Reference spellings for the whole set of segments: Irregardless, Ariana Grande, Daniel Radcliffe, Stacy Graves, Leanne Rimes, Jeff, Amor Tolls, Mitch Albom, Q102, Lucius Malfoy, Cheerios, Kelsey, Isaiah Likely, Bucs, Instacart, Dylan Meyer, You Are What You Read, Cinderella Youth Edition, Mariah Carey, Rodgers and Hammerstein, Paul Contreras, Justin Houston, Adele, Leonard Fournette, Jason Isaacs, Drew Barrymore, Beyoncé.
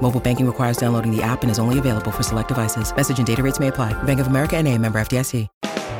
Mobile banking requires downloading the app and is only available for select devices. Message and data rates may apply. Bank of America NA, member FDIC.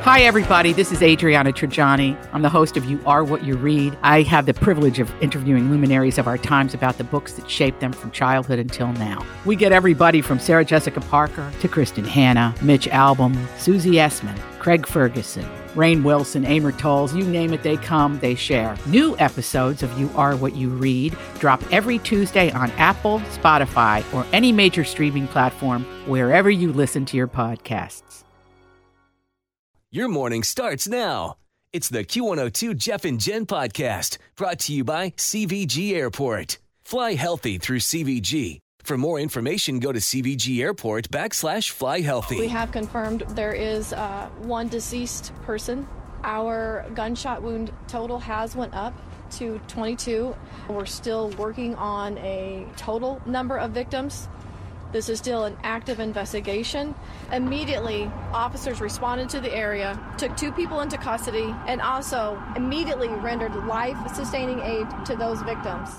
Hi, everybody. This is Adriana Trigiani. I'm the host of You Are What You Read. I have the privilege of interviewing luminaries of our times about the books that shaped them from childhood until now. We get everybody from Sarah Jessica Parker to Kristen Hanna, Mitch Albom, Susie Essman, Craig Ferguson, Rainn Wilson, Amor Tolls, you name it, they come, they share. New episodes of You Are What You Read drop every Tuesday on Apple, Spotify, or any major streaming platform wherever you listen to your podcasts. Your morning starts now. It's the Q102 Jeff and Jen podcast, brought to you by CVG Airport. Fly healthy through CVG. For more information, go to CVG Airport/fly healthy. We have confirmed there is one deceased person. Our gunshot wound total has went up to 22. We're still working on a total number of victims. This is still an active investigation. Immediately, officers responded to the area, took two people into custody, and also immediately rendered life-sustaining aid to those victims.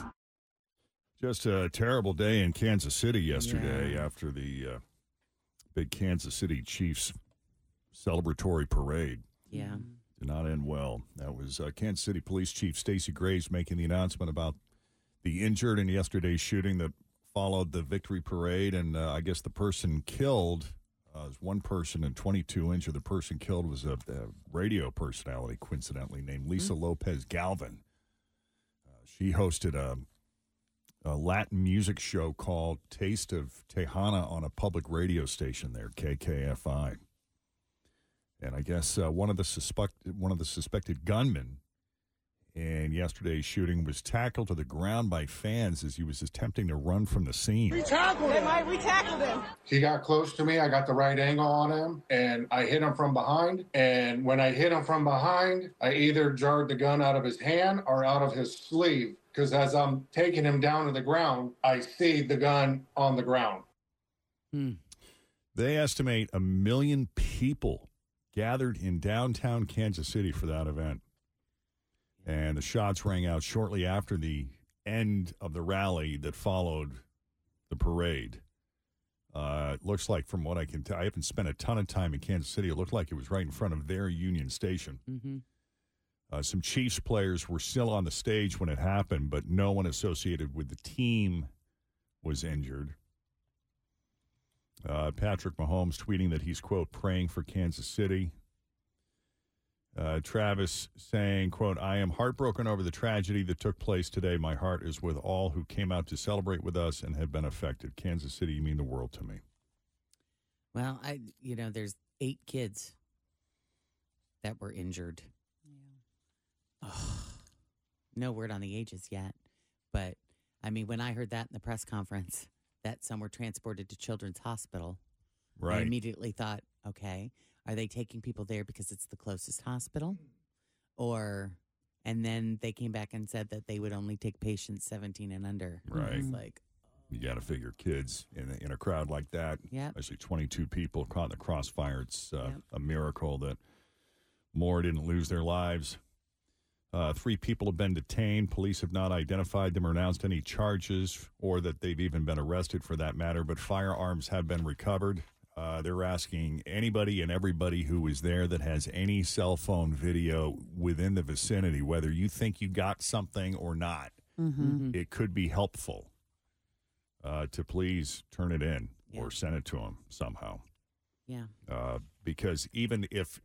Just a terrible day in Kansas City yesterday after the big Kansas City Chiefs celebratory parade. Yeah. Did not end well. That was Kansas City Police Chief Stacy Graves making the announcement about the injured in yesterday's shooting that followed the victory parade, and I guess the person killed was one person and 22 injured. The person killed was a radio personality, coincidentally, named Lisa Lopez Galvin. She hosted a Latin music show called Taste of Tejana on a public radio station there, KKFI. And I guess one of the suspected gunmen in yesterday's shooting was tackled to the ground by fans as he was attempting to run from the scene. We tackled him. We tackled him. He got close to me. I got the right angle on him, and I hit him from behind. And when I hit him from behind, I either jarred the gun out of his hand or out of his sleeve, because as I'm taking him down to the ground, I see the gun on the ground. They estimate 1 million people gathered in downtown Kansas City for that event. And the shots rang out shortly after the end of the rally that followed the parade. It looks like, from what I can tell, I haven't spent a ton of time in Kansas City. It looked like it was right in front of their Union Station. Mm-hmm. Some Chiefs players were still on the stage when it happened, but no one associated with the team was injured. Patrick Mahomes tweeting that he's, quote, praying for Kansas City. Travis saying, quote, I am heartbroken over the tragedy that took place today. My heart is with all who came out to celebrate with us and have been affected. Kansas City, you mean the world to me. Well, there's 8 kids that were injured. Yeah. Oh, no word on the ages yet. But, I mean, when I heard that in the press conference, that some were transported to Children's Hospital, right, I immediately thought, okay, are they taking people there because it's the closest hospital? And then they came back and said that they would only take patients 17 and under. Right. It's like, you got to figure kids in a crowd like that. Yeah. Especially 22 people caught in the crossfire. It's a miracle that more didn't lose their lives. 3 people have been detained. Police have not identified them or announced any charges or that they've even been arrested for that matter, but firearms have been recovered. They're asking anybody and everybody who is there that has any cell phone video within the vicinity, whether you think you got something or not, it could be helpful to please turn it in or send it to them somehow. Yeah. Because even if,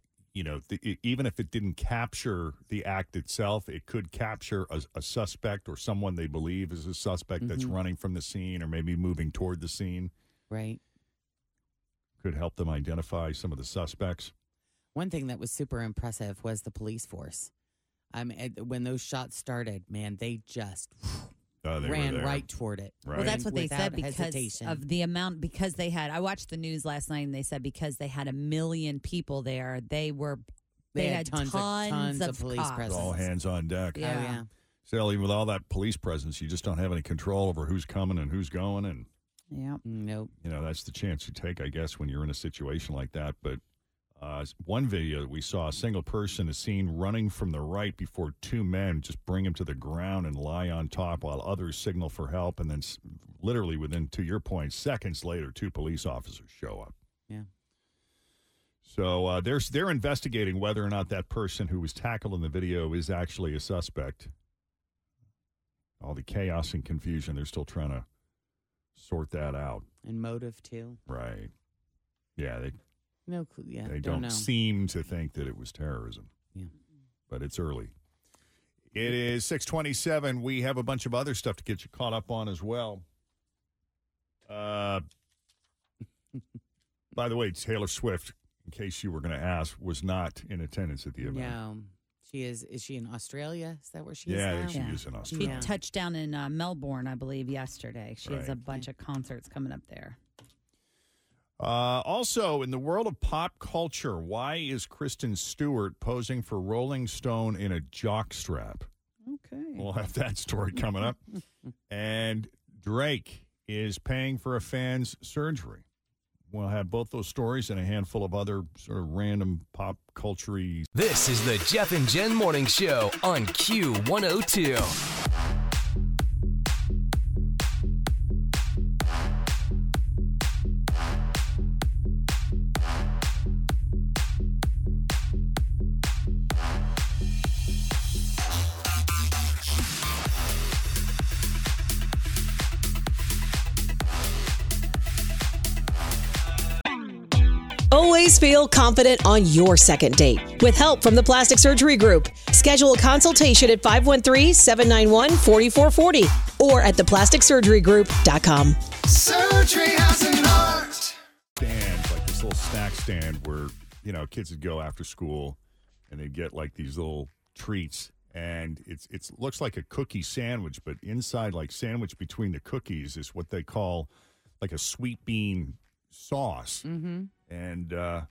even if it didn't capture the act itself, it could capture a suspect or someone they believe is a suspect that's running from the scene or maybe moving toward the scene. Right. Could help them identify some of the suspects. One thing that was super impressive was the police force. When those shots started, man, they just ran right toward it. Right. Well, that's what they said because of the amount, because they had, I watched the news last night and they said because they had 1 million people there, they had tons of police cops. Presence. All hands on deck. Yeah. Oh, yeah. Still, even with all that police presence, you just don't have any control over who's coming and who's going. And yeah, nope. You know, that's the chance you take, I guess, when you're in a situation like that. But one video we saw, a single person is seen running from the right before two men just bring him to the ground and lie on top while others signal for help. And then literally within, to your point, seconds later, two police officers show up. Yeah. So they're investigating whether or not that person who was tackled in the video is actually a suspect. All the chaos and confusion, they're still trying to sort that out. And motive, too. Right. Yeah, they... No clue. Yeah, they don't seem to think that it was terrorism. Yeah, but it's early. It is 6:27. We have a bunch of other stuff to get you caught up on as well. By the way, Taylor Swift, in case you were going to ask, was not in attendance at the event. No, she is. Is she in Australia? Is that where she is now? She is in Australia. She touched down in Melbourne, I believe, yesterday. She has a bunch of concerts coming up there. Also, in the world of pop culture, why is Kristen Stewart posing for Rolling Stone in a jockstrap? Okay. We'll have that story coming up. And Drake is paying for a fan's surgery. We'll have both those stories and a handful of other sort of random pop culture. This is the Jeff and Jen Morning Show on Q102. Always feel confident on your second date with help from the Plastic Surgery Group. Schedule a consultation at 513-791-4440 or at theplasticsurgerygroup.com. Surgery has an art. Stand, like this little snack stand where, you know, kids would go after school and they'd get like these little treats. And it looks like a cookie sandwich, but inside, like sandwich between the cookies, is what they call like a sweet bean sauce. Mm-hmm. And I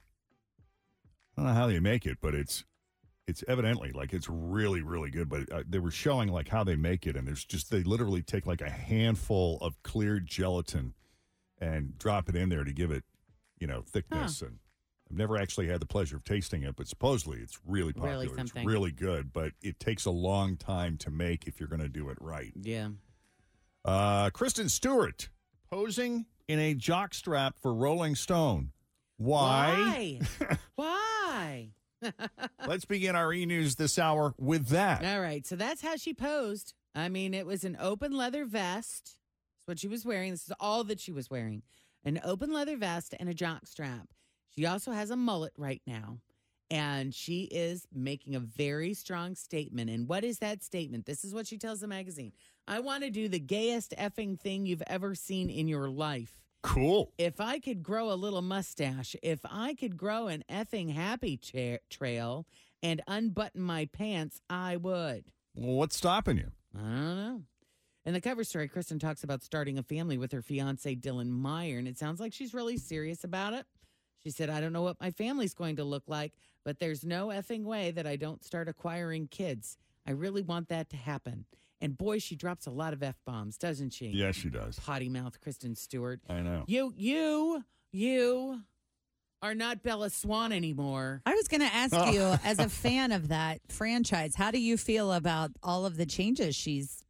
don't know how they make it, but it's evidently like it's really, really good. But they were showing like how they make it, and there's just, they literally take like a handful of clear gelatin and drop it in there to give it, you know, thickness. Huh. And I've never actually had the pleasure of tasting it, but supposedly it's really popular. Really it's really good, but it takes a long time to make if you're going to do it right. Yeah. Kristen Stewart posing in a jockstrap for Rolling Stone. Why? Why? Let's begin our e-news this hour with that. All right. So that's how she posed. I mean, it was an open leather vest. That's what she was wearing. This is all that she was wearing. An open leather vest and a jockstrap. She also has a mullet right now. And she is making a very strong statement. And what is that statement? This is what she tells the magazine. I want to do the gayest effing thing you've ever seen in your life. Cool. If I could grow a little mustache, if I could grow an effing happy trail and unbutton my pants, I would. Well, what's stopping you? I don't know. In the cover story, Kristen talks about starting a family with her fiancé, Dylan Meyer, and it sounds like she's really serious about it. She said, I don't know what my family's going to look like, but there's no effing way that I don't start acquiring kids. I really want that to happen. And boy, she drops a lot of F-bombs, doesn't she? Yes, she does. Potty mouth Kristen Stewart. I know. You are not Bella Swan anymore. I was going to ask you, as a fan of that franchise, how do you feel about all of the changes she's...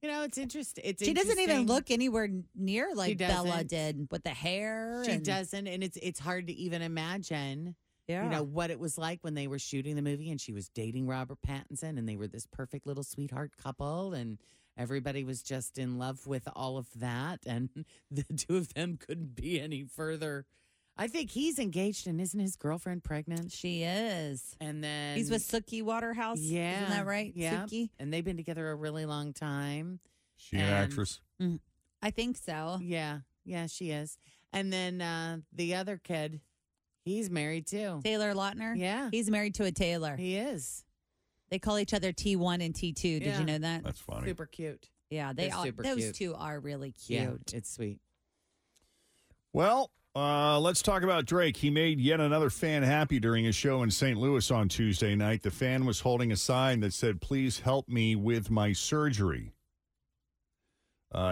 You know, it's interesting. She doesn't even look anywhere near like Bella did with the hair. She doesn't, and it's hard to even imagine... Yeah. You know, what it was like when they were shooting the movie and she was dating Robert Pattinson and they were this perfect little sweetheart couple and everybody was just in love with all of that. And the two of them couldn't be any further. I think he's engaged and isn't his girlfriend pregnant? She is. And then... He's with Sookie Waterhouse. Yeah. Isn't that right? Yeah. Sookie? And they've been together a really long time. She an actress? I think so. Yeah. Yeah, she is. And then the other kid... He's married, too. Taylor Lautner? Yeah. He's married to a Taylor. He is. They call each other T1 and T2. Did you know that? That's funny. Super cute. Yeah, they are. Those cute. Two are really cute. Yeah, it's sweet. Well, let's talk about Drake. He made yet another fan happy during his show in St. Louis on Tuesday night. The fan was holding a sign that said, "Please help me with my surgery."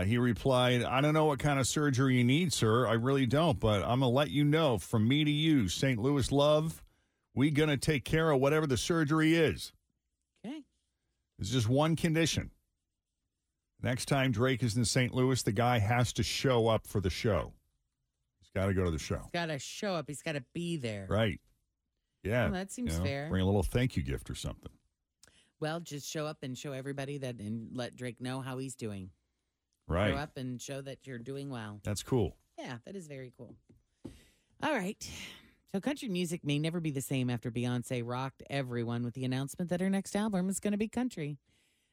He replied, "I don't know what kind of surgery you need, sir. I really don't, but I'm going to let you know from me to you, St. Louis love, we going to take care of whatever the surgery is." Okay. There's just one condition. Next time Drake is in St. Louis, the guy has to show up for the show. He's got to go to the show. He's got to show up. He's got to be there. Right. Yeah. Oh, that seems fair. Bring a little thank you gift or something. Well, just show up and show everybody that and let Drake know how he's doing. Right. Grow up and show that you're doing well. That's cool. Yeah, that is very cool. All right. So country music may never be the same after Beyoncé rocked everyone with the announcement that her next album is going to be country.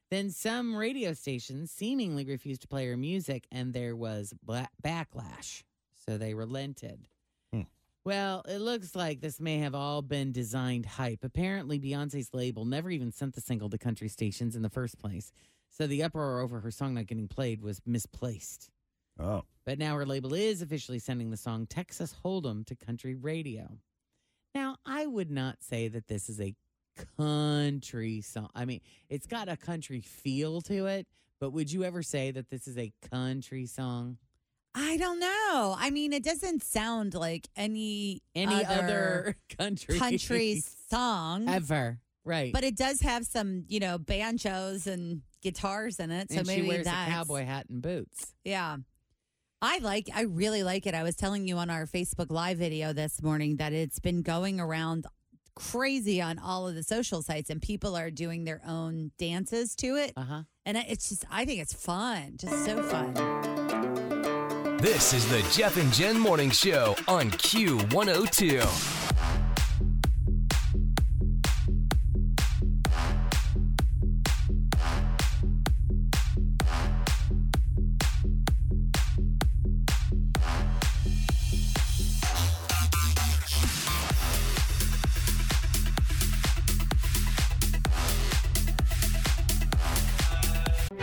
Then some radio stations seemingly refused to play her music, and there was backlash. So they relented. Well, it looks like this may have all been designed hype. Apparently, Beyoncé's label never even sent the single to country stations in the first place. So the uproar over her song not getting played was misplaced. Oh. But now her label is officially sending the song Texas Hold'em to country radio. Now, I would not say that this is a country song. I mean, it's got a country feel to it, but would you ever say that this is a country song? I don't know. I mean, it doesn't sound like any other country song. Ever. Right. But it does have some, banjos and guitars in it. So and maybe she wears a cowboy hat and boots. Yeah. I really like it. I was telling you on our Facebook Live video this morning that it's been going around crazy on all of the social sites and people are doing their own dances to it. Uh-huh. And it's just, I think it's fun. Just so fun. This is the Jeff and Jen Morning Show on Q102.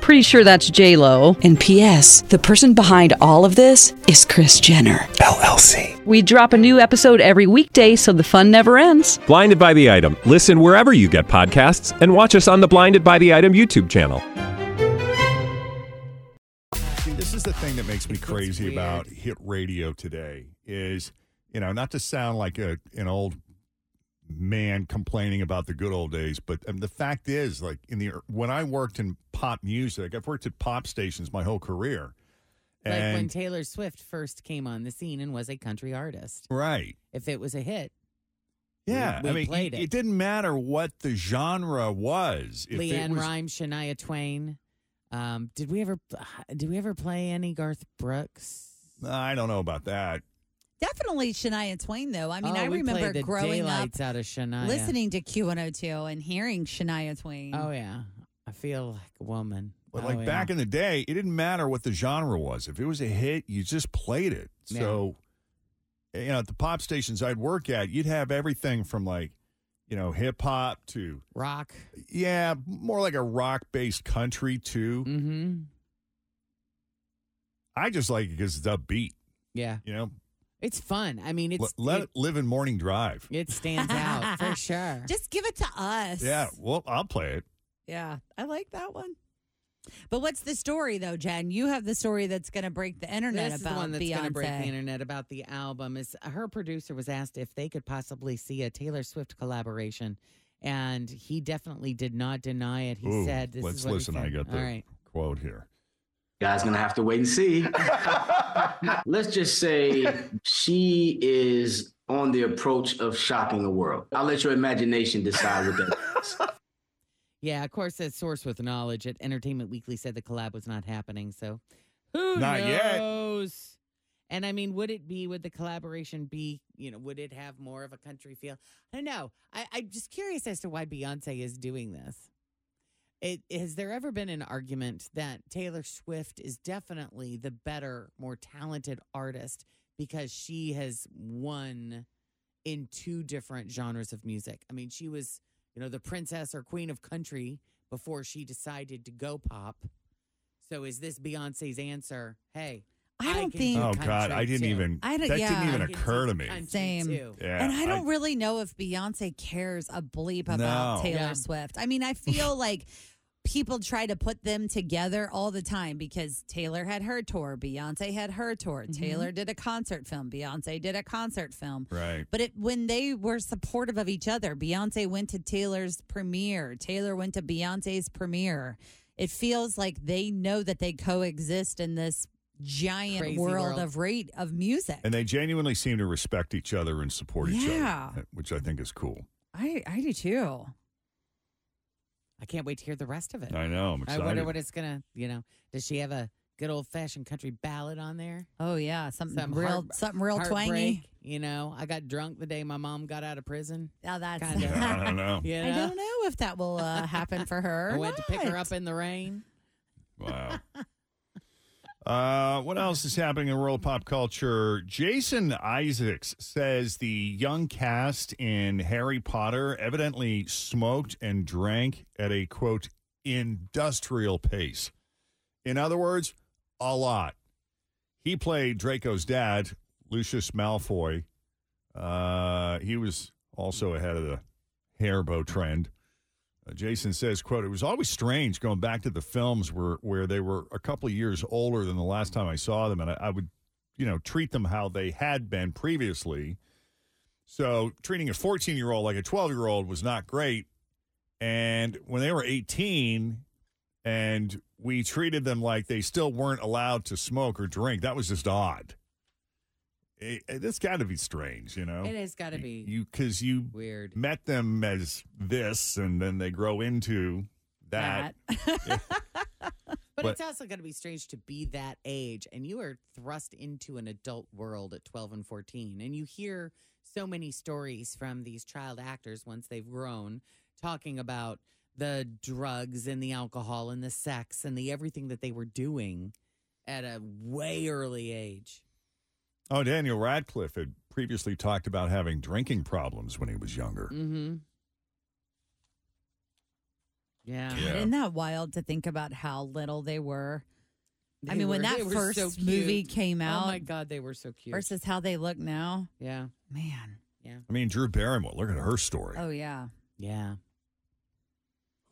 Pretty sure that's J-Lo. And P.S., the person behind all of this is Kris Jenner, LLC. We drop a new episode every weekday so the fun never ends. Blinded by the Item. Listen wherever you get podcasts and watch us on the Blinded by the Item YouTube channel. See, this is the thing that makes me crazy about hit radio today is, not to sound like an old man complaining about the good old days, but the fact is, like when I worked in pop music, I've worked at pop stations my whole career. Like when Taylor Swift first came on the scene and was a country artist, right? If it was a hit, yeah, we played it. It didn't matter what the genre was. Leanne Rimes, Shania Twain. Did we ever play any Garth Brooks? I don't know about that. Definitely Shania Twain, though. I mean, I remember growing up listening to Q102 and hearing Shania Twain. Oh, yeah. I feel like a woman. But back in the day, it didn't matter what the genre was. If it was a hit, you just played it. Yeah. So, at the pop stations I'd work at, you'd have everything from hip-hop to... rock. Yeah, more like a rock-based country, too. Mm-hmm. I just like it because it's upbeat. Yeah. It's fun. I mean, it's... Let it live in Morning Drive. It stands out, for sure. Just give it to us. Yeah, well, I'll play it. Yeah, I like that one. But what's the story, though, Jen? You have the story that's going to break the internet about Beyonce. This is the one that's going to break the internet about the album. Her producer was asked if they could possibly see a Taylor Swift collaboration, and he definitely did not deny it. He said... Let's listen. I got the quote here. Guys, gonna have to wait and see. Let's just say she is on the approach of shocking the world. I'll let your imagination decide what that is. Yeah, of course, as source with knowledge at Entertainment Weekly said the collab was not happening. So who knows? Yet. And I mean, would the collaboration be, would it have more of a country feel? I don't know. I'm just curious as to why Beyonce is doing this. Has there ever been an argument that Taylor Swift is definitely the better, more talented artist because she has won in two different genres of music? I mean, she was, you know, the princess or queen of country before she decided to go pop. So is this Beyonce's answer? Hey, I don't think. Oh God, That didn't even occur to me. Same. Yeah, and I don't really know if Beyonce cares a bleep about Taylor Swift. I mean, I feel like people try to put them together all the time because Taylor had her tour, Beyonce had her tour, mm-hmm. Taylor did a concert film, Beyonce did a concert film. Right. But when they were supportive of each other, Beyonce went to Taylor's premiere, Taylor went to Beyonce's premiere. It feels like they know that they coexist in this giant world of music, and they genuinely seem to respect each other and support each other, which I think is cool. I do too. I can't wait to hear the rest of it. I know. I'm excited. I wonder what it's gonna. You know, does she have a good old fashioned country ballad on there? Oh yeah, something real twangy. You know, I got drunk the day my mom got out of prison. Oh, that's. I don't know. You know. I don't know if that will happen for her. I went to pick her up in the rain. Wow. What else is happening in world pop culture? Jason Isaacs says the young cast in Harry Potter evidently smoked and drank at a, quote, industrial pace. In other words, a lot. He played Draco's dad, Lucius Malfoy. He was also ahead of the hair bow trend. Jason says, quote, it was always strange going back to the films where they were a couple of years older than the last time I saw them, and I would, you know, treat them how they had been previously. So treating a 14-year-old like a 12-year-old was not great. And when they were 18 and we treated them like they still weren't allowed to smoke or drink, that was just odd. It's got to be strange, you know? It has got to be. Because you weird. Met them as this, and then they grow into that. But it's also got to be strange to be that age, and you are thrust into an adult world at 12 and 14. And you hear so many stories from these child actors once they've grown talking about the drugs and the alcohol and the sex and the everything that they were doing at a way early age. Oh, Daniel Radcliffe had previously talked about having drinking problems when he was younger. Mm-hmm. Yeah. Isn't that wild to think about how little they were? When that first movie came out. Oh, my God, they were so cute. Versus how they look now. Yeah. Man. Yeah. I mean, Drew Barrymore, look at her story. Oh, yeah. Yeah.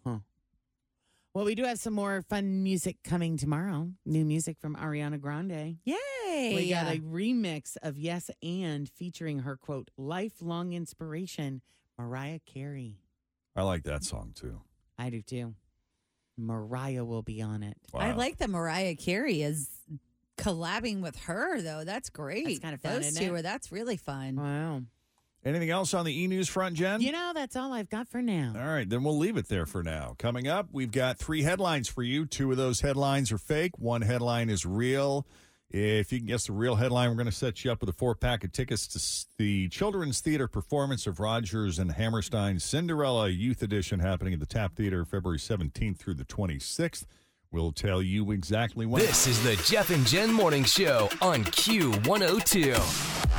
Huh. Well, we do have some more fun music coming tomorrow. New music from Ariana Grande. Yeah. We got a remix of Yes and featuring her, quote, lifelong inspiration, Mariah Carey. I like that song, too. I do, too. Mariah will be on it. Wow. I like that Mariah Carey is collabing with her, though. That's great. That's kind of fun, isn't it? That's really fun. Wow. Anything else on the E-News front, Jen? You know, that's all I've got for now. All right, then we'll leave it there for now. Coming up, we've got 3 headlines for you. 2 of those headlines are fake. 1 headline is real. If you can guess the real headline, we're going to set you up with a 4-pack of tickets to the Children's Theater performance of Rodgers and Hammerstein's Cinderella Youth Edition happening at the Tap Theater February 17th through the 26th. We'll tell you exactly when. This is the Jeff and Jen Morning Show on Q102.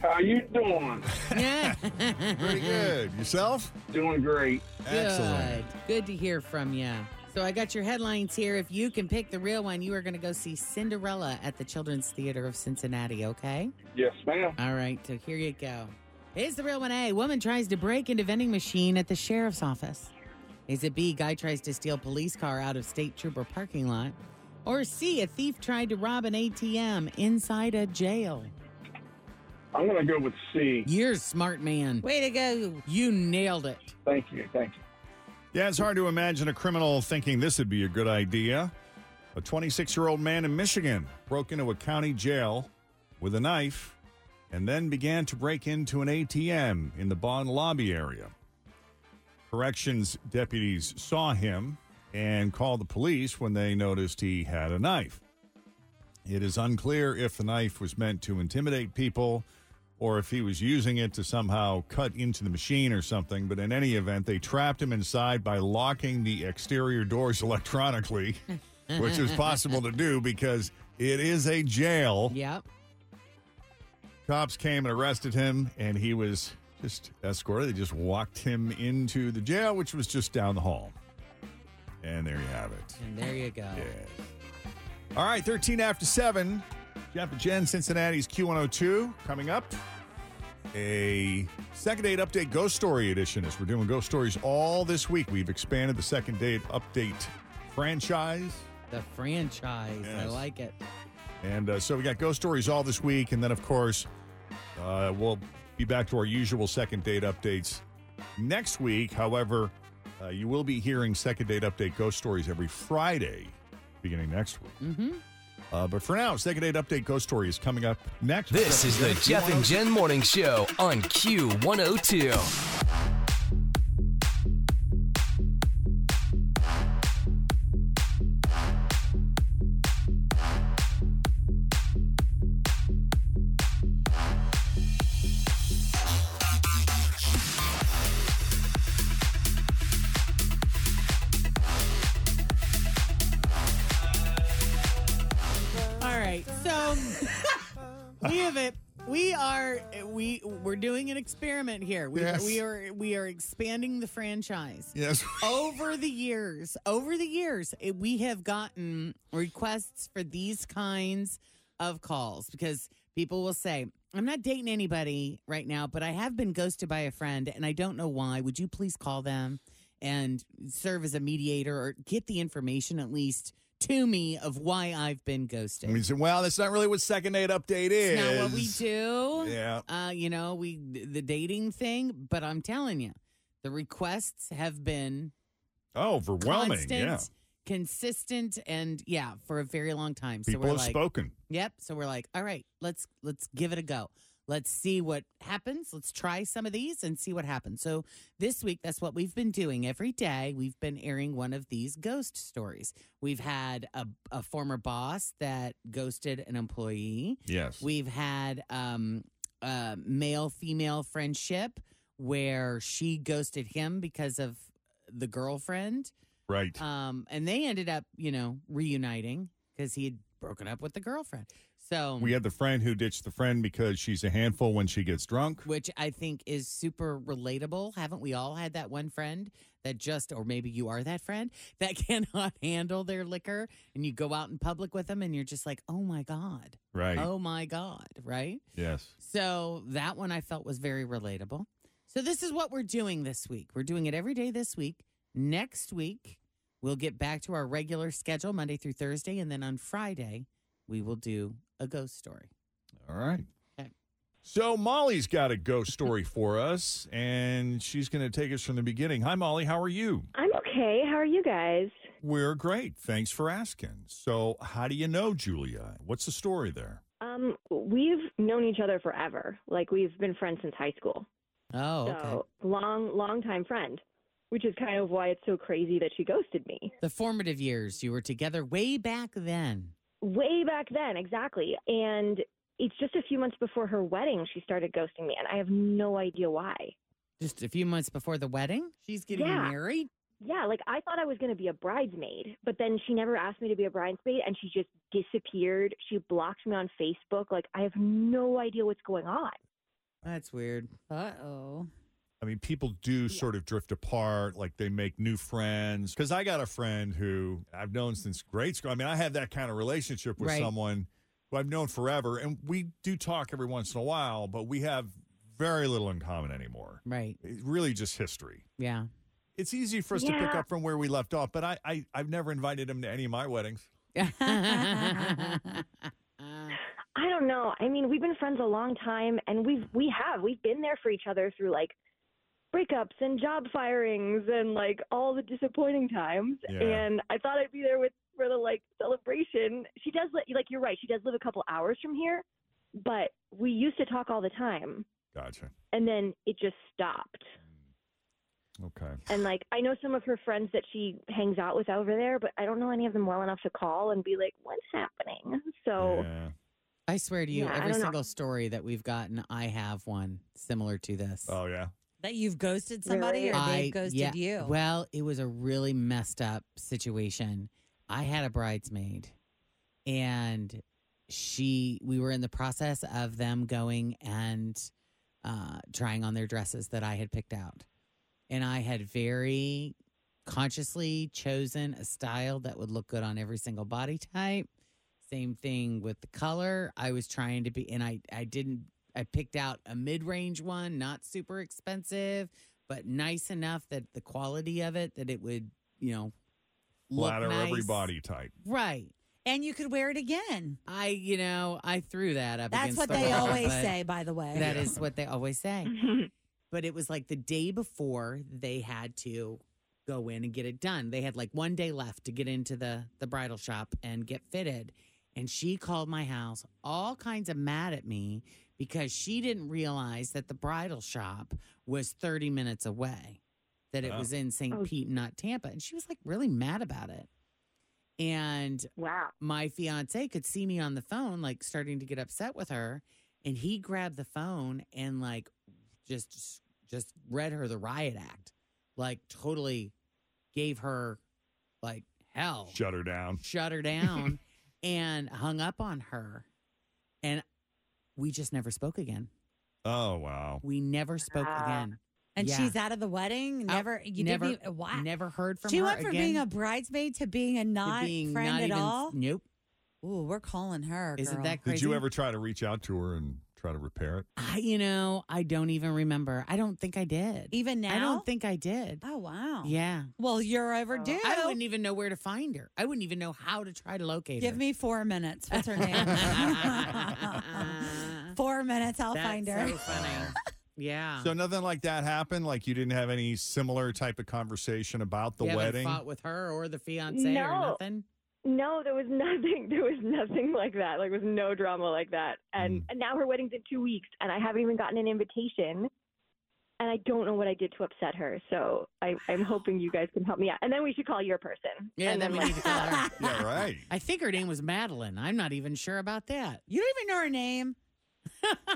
How you doing? Yeah. Pretty good. Yourself? Doing great. Excellent. Good to hear from you. So I got your headlines here. If you can pick the real one, you are going to go see Cinderella at the Children's Theater of Cincinnati, okay? Yes, ma'am. All right, so here you go. Is the real one A, woman tries to break into vending machine at the sheriff's office? Is it B, guy tries to steal police car out of state trooper parking lot? Or C, a thief tried to rob an ATM inside a jail? I'm going to go with C. You're a smart man. Way to go. You nailed it. Thank you. Yeah, it's hard to imagine a criminal thinking this would be a good idea. A 26-year-old man in Michigan broke into a county jail with a knife and then began to break into an ATM in the Bond lobby area. Corrections deputies saw him and called the police when they noticed he had a knife. It is unclear if the knife was meant to intimidate people or if he was using it to somehow cut into the machine or something. But in any event, they trapped him inside by locking the exterior doors electronically, which is possible to do because it is a jail. Yep. Cops came and arrested him, and he was just escorted. They just walked him into the jail, which was just down the hall. And there you have it. And there you go. Yeah. All right, 13 after 7. Jeff and Jen, Cincinnati's Q102 coming up. A second date update ghost story edition as we're doing ghost stories all this week. We've expanded the second date update franchise. The franchise. Yes. I like it. And so we got ghost stories all this week. And then, of course, we'll be back to our usual second date updates next week. However, you will be hearing second date update ghost stories every Friday beginning next week. Mm-hmm. But for now, Second Date Update Ghost Story is coming up next. This is the Jeff and Jen Morning Show on Q102. We're doing an experiment here. We are expanding the franchise. Yes. Over the years, we have gotten requests for these kinds of calls because people will say, "I'm not dating anybody right now, but I have been ghosted by a friend, and I don't know why. Would you please call them and serve as a mediator or get the information at least to me of why I've been ghosted?" We said, well, that's not really what second date update is. It's not what we do. Yeah. The dating thing, but I'm telling you, the requests have been overwhelming. Constant, yeah. Consistent, and for a very long time. People so we're have like, spoken. Yep. So we're like, all right, let's give it a go. Let's see what happens. Let's try some of these and see what happens. So this week, that's what we've been doing. Every day, we've been airing one of these ghost stories. We've had a former boss that ghosted an employee. Yes. We've had a male-female friendship where she ghosted him because of the girlfriend. Right. And they ended up, reuniting because he had broken up with the girlfriend. So we had the friend who ditched the friend because she's a handful when she gets drunk, which I think is super relatable. Haven't we all had that one friend that just, or maybe you are that friend that cannot handle their liquor, and you go out in public with them and you're just like, oh my God. Right. Oh my God. Right. Yes. So that one I felt was very relatable. So this is what we're doing this week. We're doing it every day this week. Next week, we'll get back to our regular schedule Monday through Thursday. And then on Friday, we will do a ghost story. All right. Okay. So Molly's got a ghost story for us, and she's going to take us from the beginning. Hi, Molly. How are you? I'm okay. How are you guys? We're great. Thanks for asking. So how do you know Julia? What's the story there? We've known each other forever. Like, we've been friends since high school. Oh, okay. So long-time friend, which is kind of why it's so crazy that she ghosted me. The formative years. You were together way back then. Way back then, exactly. And it's just a few months before her wedding, she started ghosting me, and I have no idea why. Just a few months before the wedding? She's getting married? Yeah, I thought I was going to be a bridesmaid, but then she never asked me to be a bridesmaid, and she just disappeared. She blocked me on Facebook. I have no idea what's going on. That's weird. Uh-oh. I mean, people do sort of drift apart, they make new friends. Because I got a friend who I've known since grade school. I mean, I have that kind of relationship with someone who I've known forever. And we do talk every once in a while, but we have very little in common anymore. Right. It's really just history. Yeah. It's easy for us to pick up from where we left off, but I've never invited him to any of my weddings. I don't know. I mean, we've been friends a long time, and we've been there for each other through, breakups and job firings and all the disappointing times. Yeah. And I thought I'd be there for the celebration. She does, you're right. She does live a couple hours from here, But we used to talk all the time. Gotcha. And then it just stopped. Okay. And, like, I know some of her friends that she hangs out with over there, but I don't know any of them well enough to call and be like, what's happening? So yeah. I swear to you, every single story that we've gotten, I have one similar to this. Oh, yeah? That you've ghosted somebody or they've ghosted you? Well, it was a really messed up situation. I had a bridesmaid, and we were in the process of them going and trying on their dresses that I had picked out. And I had very consciously chosen a style that would look good on every single body type. Same thing with the color. I was trying to be, and I picked out a mid-range one, not super expensive, but nice enough that the quality of it, that it would, look nice. Flatter every body type. Right. And you could wear it again. I threw that up against the wall. That's what they always say, by the way. That is what they always say. But it was like the day before they had to go in and get it done. They had like one day left to get into the bridal shop and get fitted. And she called my house all kinds of mad at me because she didn't realize that the bridal shop was 30 minutes away, that it was in St. Pete, not Tampa. And she was like really mad about it. And wow. My fiance could see me on the phone, like starting to get upset with her. And he grabbed the phone and like just read her the riot act, like totally gave her like hell. Shut her down. And hung up on her, and we just never spoke again. Oh, wow. We never spoke again. And she's out of the wedding? Never heard from her again. She went from being a bridesmaid to being a not friend at all? Nope. Ooh, we're calling her, girl. Isn't that crazy? Did you ever try to reach out to her and try to repair it? I don't even remember. I don't think I did. Even now? I don't think I did. Oh, wow. Yeah. Well, you're overdue. I wouldn't even know where to find her. I wouldn't even know how to try to locate her. Give me 4 minutes. What's her name? 4 minutes, I'll find her. That's so funny. Yeah. So nothing like that happened? Like you didn't have any similar type of conversation about the wedding? You haven't fought with her or the fiancé or nothing? No, there was nothing. There was nothing like that. Like, there was no drama like that. And now her wedding's in 2 weeks, and I haven't even gotten an invitation. And I don't know what I did to upset her. So I'm hoping you guys can help me out. And then we should call your person. Yeah, and then we need to call her. Yeah, right. I think her name was Madeline. I'm not even sure about that. You don't even know her name.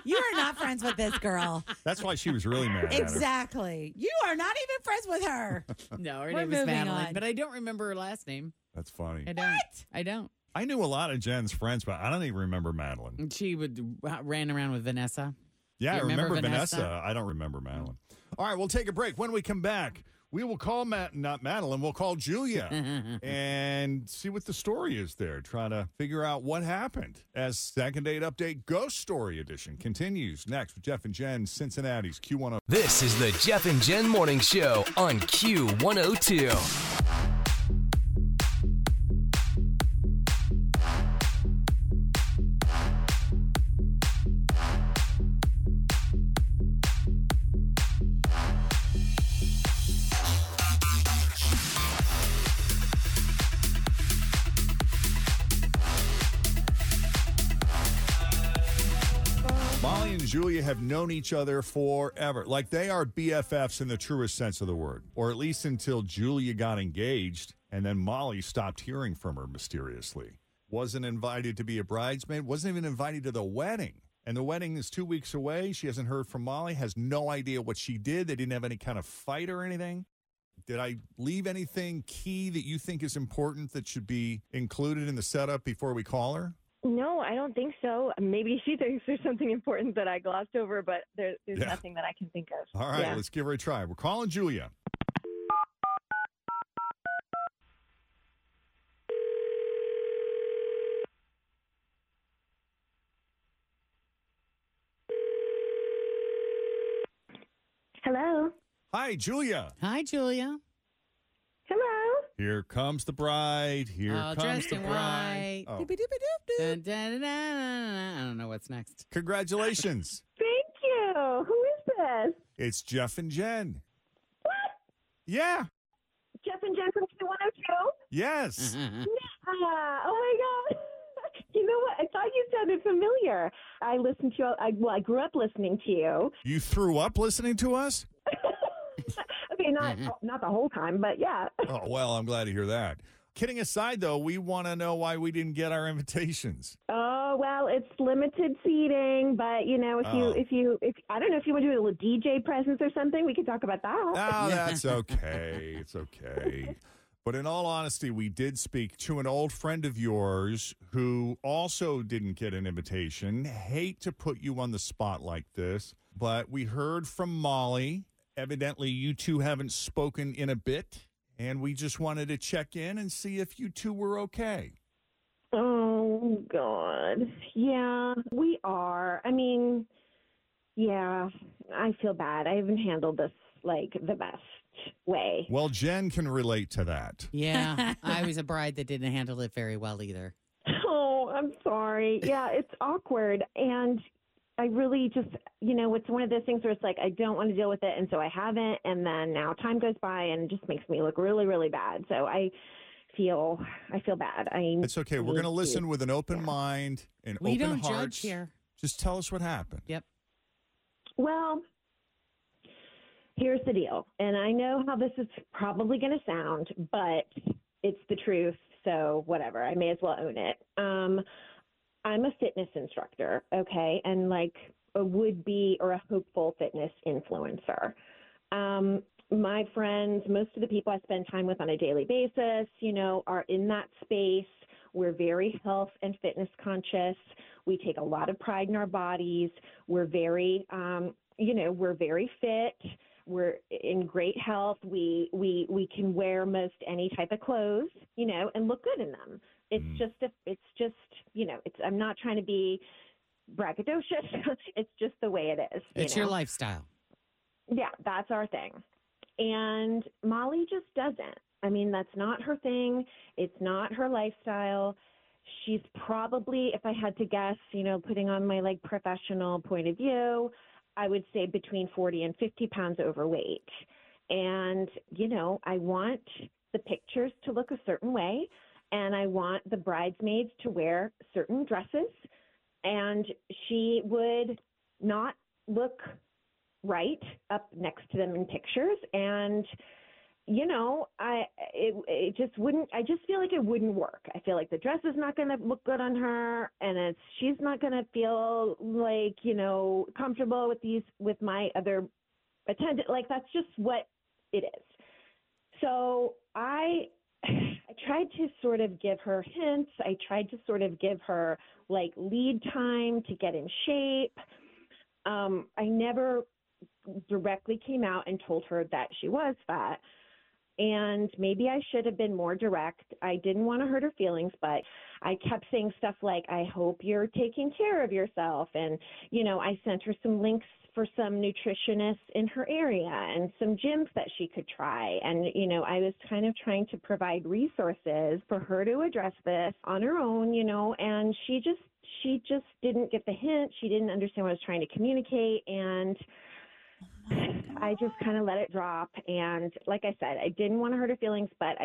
You are not friends with this girl. That's why she was really mad. Exactly. You are not even friends with her. No, her name was Madeline. But I don't remember her last name. That's funny. I don't. I knew a lot of Jen's friends, but I don't even remember Madeline. She ran around with Vanessa. Yeah, I remember Vanessa. I don't remember Madeline. All right, we'll take a break. When we come back, we will call we'll call Julia and see what the story is there. Try to figure out what happened as Second Date Update Ghost Story Edition continues next with Jeff and Jen, Cincinnati's Q102. This is the Jeff and Jen Morning Show on Q102. Julia have known each other forever. Like, they are BFFs in the truest sense of the word, or at least until Julia got engaged, and then Molly stopped hearing from her mysteriously. Wasn't invited to be a bridesmaid, wasn't even invited to the wedding. And the wedding is 2 weeks away. She hasn't heard from Molly, has no idea what she did. They didn't have any kind of fight or anything. Did I leave anything key that you think is important that should be included in the setup before we call her? No, I don't think so. Maybe she thinks there's something important that I glossed over, but there's nothing that I can think of. All right, let's give her a try. We're calling Julia. Hello. Hi, Julia. Hi, Julia. Hello. Here comes the bride. Here comes the bride. Oh. Dun, dun, dun, dun, dun, dun. I don't know what's next. Congratulations. Thank you. Who is this? It's Jeff and Jen. What? Yeah. Jeff and Jen from Q102? Yes. Oh, my God. You know what? I thought you sounded familiar. year. I listened to you. I grew up listening to you. You threw up listening to us? Okay, not the whole time, but yeah. Oh, well, I'm glad to hear that. Kidding aside, though, we want to know why we didn't get our invitations. Oh, well, it's limited seating, but you know, if I don't know if you want to do a little DJ presence or something, we could talk about that. Oh, that's okay. It's okay. But in all honesty, we did speak to an old friend of yours who also didn't get an invitation. Hate to put you on the spot like this, but we heard from Molly. Evidently, you two haven't spoken in a bit. And we just wanted to check in and see if you two were okay. Oh, God. Yeah, we are. I mean, yeah, I feel bad. I haven't handled this, like, the best way. Well, Jen can relate to that. Yeah, I was a bride that didn't handle it very well either. Oh, I'm sorry. Yeah, it's awkward. And I really just, you know, it's one of those things where it's like, I don't want to deal with it. And so I haven't. And then now time goes by and it just makes me look really, really bad. So I feel bad. It's okay. We're going to listen with an open mind and open hearts. We don't judge here. Just tell us what happened. Yep. Well, here's the deal. And I know how this is probably going to sound, but it's the truth. So whatever. I may as well own it. I'm a fitness instructor, okay, and like a would-be or a hopeful fitness influencer. My friends, most of the people I spend time with on a daily basis, you know, are in that space. We're very health and fitness conscious. We take a lot of pride in our bodies. We're very, we're very fit. We're in great health. We can wear most any type of clothes, you know, and look good in them. It's just I'm not trying to be braggadocious. It's just the way it is. It's your lifestyle. Yeah, that's our thing. And Molly just doesn't. I mean, that's not her thing. It's not her lifestyle. She's probably, if I had to guess, you know, putting on my like professional point of view, I would say between 40 and 50 pounds overweight. And, you know, I want the pictures to look a certain way. And I want the bridesmaids to wear certain dresses, and she would not look right up next to them in pictures. And, you know, it just wouldn't. I just feel like it wouldn't work. I feel like the dress is not going to look good on her, and she's not going to feel like, you know, comfortable with my other attendant. Like that's just what it is. So I tried to sort of give her hints. I tried to sort of give her, like, lead time to get in shape. I never directly came out and told her that she was fat. And maybe I should have been more direct. I didn't want to hurt her feelings, but I kept saying stuff like, I hope you're taking care of yourself. And, you know, I sent her some links for some nutritionists in her area and some gyms that she could try. And, you know, I was kind of trying to provide resources for her to address this on her own, you know, and she just didn't get the hint. She didn't understand what I was trying to communicate. And I just kind of let it drop. And like I said, I didn't want to hurt her feelings, but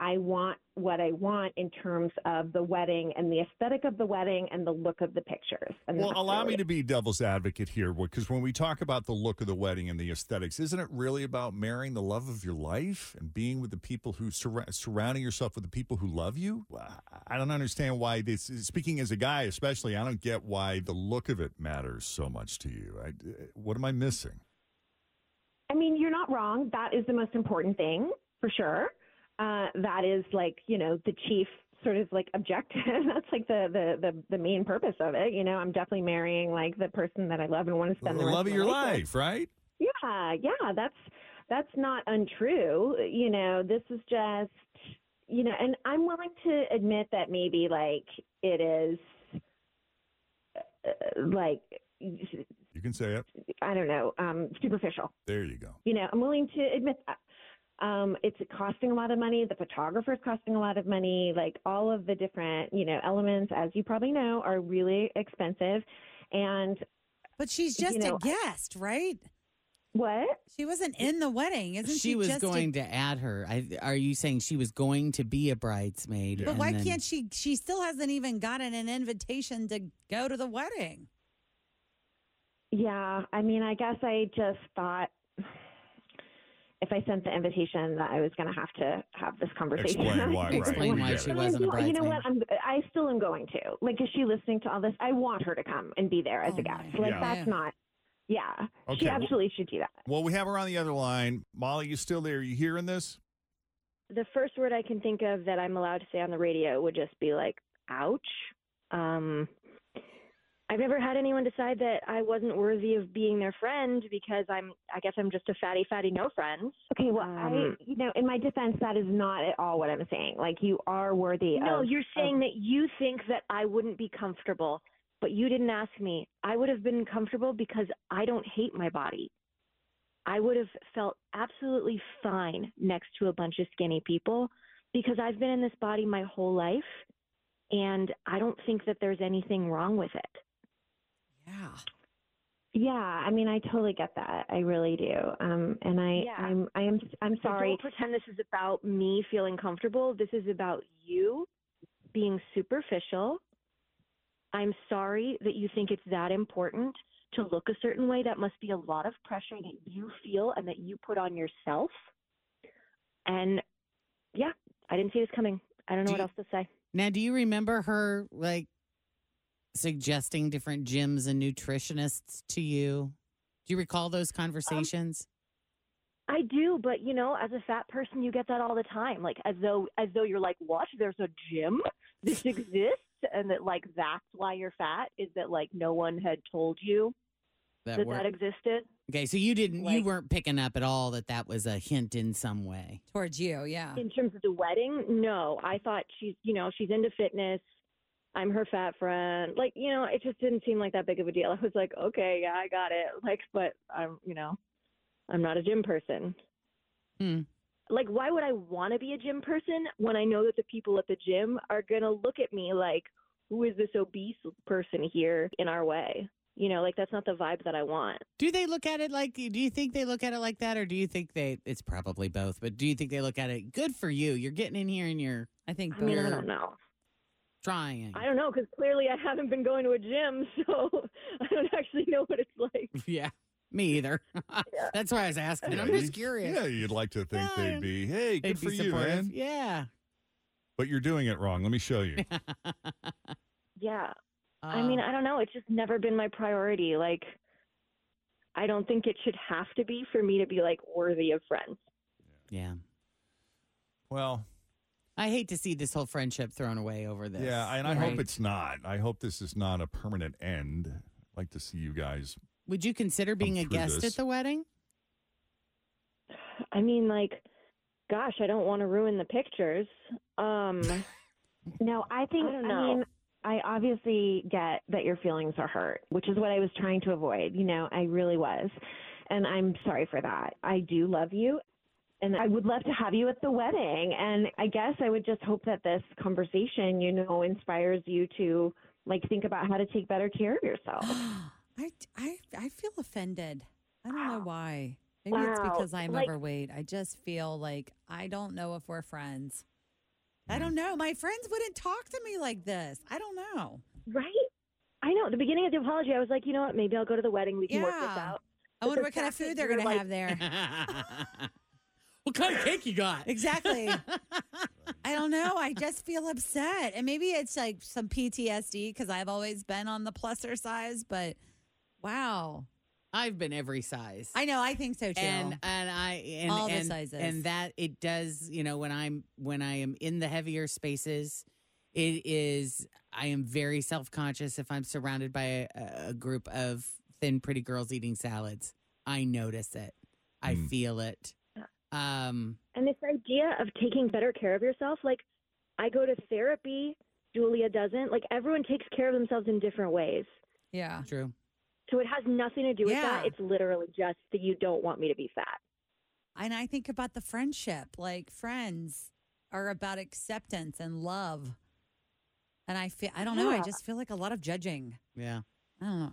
I want what I want in terms of the wedding and the aesthetic of the wedding and the look of the pictures. Well, allow me to be devil's advocate here, because when we talk about the look of the wedding and the aesthetics, isn't it really about marrying the love of your life and being with the people who surrounding yourself with the people who love you? I don't understand why this, speaking as a guy especially, I don't get why the look of it matters so much to you. What am I missing? I mean, you're not wrong. That is the most important thing, for sure. That is like, you know, the chief sort of like objective. That's like the main purpose of it. You know, I'm definitely marrying like the person that I love and want to spend the rest of your life with. Right? Yeah. That's not untrue. You know, this is just, you know, and I'm willing to admit that maybe like it is like. You can say it. I don't know. Superficial. There you go. You know, I'm willing to admit that. It's costing a lot of money. The photographer's costing a lot of money. Like all of the different, you know, elements, as you probably know, are really expensive. But she's just a guest, right? What? She wasn't in the wedding, isn't she? She was just going to add her. Are you saying she was going to be a bridesmaid? Yeah. But why can't she? She still hasn't even gotten an invitation to go to the wedding. Yeah, I mean, I guess I just thought if I sent the invitation that I was going to have this conversation. Explain why she wasn't a bridesmaid. You know what? I still am going to. Like, is she listening to all this? I want her to come and be there as a guest. Like, that's not. Yeah, okay. She absolutely should do that. Well, we have her on the other line. Molly, you still there? Are you hearing this? The first word I can think of that I'm allowed to say on the radio would just be like, ouch. I've never had anyone decide that I wasn't worthy of being their friend because I guess I'm just a fatty no friend. Okay, well, in my defense, that is not at all what I'm saying. Like, you are worthy. No, you're saying that you think that I wouldn't be comfortable. But you didn't ask me. I would have been comfortable because I don't hate my body. I would have felt absolutely fine next to a bunch of skinny people because I've been in this body my whole life, and I don't think that there's anything wrong with it. Yeah. Yeah, I mean, I totally get that. I really do. I'm sorry. So don't pretend this is about me feeling comfortable. This is about you being superficial. I'm sorry that you think it's that important to look a certain way. That must be a lot of pressure that you feel and that you put on yourself. And, yeah, I didn't see this coming. I don't know what else to say. Now, do you remember her, like, suggesting different gyms and nutritionists to you? Do you recall those conversations? I do, but, you know, as a fat person, you get that all the time. Like, as though you're like, what? There's a gym? This exists? And that, like, that's why you're fat, is that, like, no one had told you that existed. Okay, so you weren't picking up at all that was a hint in some way. Towards you, yeah. In terms of the wedding, no. I thought she's into fitness. I'm her fat friend. Like, you know, it just didn't seem like that big of a deal. I was like, okay, yeah, I got it. Like, but I'm not a gym person. Hmm. Like, why would I want to be a gym person when I know that the people at the gym are going to look at me like, who is this obese person here in our way? You know, like, that's not the vibe that I want. Do you think they look at it like that? Or do you think it's probably both, but do you think they look at it, good for you, you're getting in here and I don't know. Trying. I don't know, because clearly I haven't been going to a gym, so I don't actually know what it's like. Yeah. Me either. Yeah. That's why I was asking. Yeah, I'm just curious. Yeah, you'd like to think they'd be, hey, good for you, man. Yeah. But you're doing it wrong. Let me show you. Yeah. I mean, I don't know. It's just never been my priority. Like, I don't think it should have to be for me to be, like, worthy of friends. Yeah. Well, I hate to see this whole friendship thrown away over this. Yeah, and I hope it's not. I hope this is not a permanent end. I'd like to see you guys. Would you consider being a guest at the wedding? I mean, like, gosh, I don't want to ruin the pictures. No, I think, I obviously get that your feelings are hurt, which is what I was trying to avoid. You know, I really was. And I'm sorry for that. I do love you. And I would love to have you at the wedding. And I guess I would just hope that this conversation, you know, inspires you to, like, think about how to take better care of yourself. I feel offended. I don't know why. Maybe it's because I'm overweight. I just feel like I don't know if we're friends. I don't know. My friends wouldn't talk to me like this. I don't know. Right? I know. At the beginning of the apology, I was like, you know what? Maybe I'll go to the wedding. We can work this out. I wonder what kind of food they're going to have there. What kind of cake you got? Exactly. I don't know. I just feel upset. And maybe it's like some PTSD because I've always been on the pluser size, but... Wow. I've been every size. I know, I think so too. And all the sizes. And that it does, you know, when I am in the heavier spaces, I am very self-conscious if I'm surrounded by a group of thin pretty girls eating salads. I notice it. I feel it. And this idea of taking better care of yourself, like, I go to therapy, Julia doesn't. Like, everyone takes care of themselves in different ways. Yeah. True. So it has nothing to do with that. It's literally just that you don't want me to be fat. And I think about the friendship. Like, friends are about acceptance and love. And I don't know. I just feel like a lot of judging. Yeah. I don't know.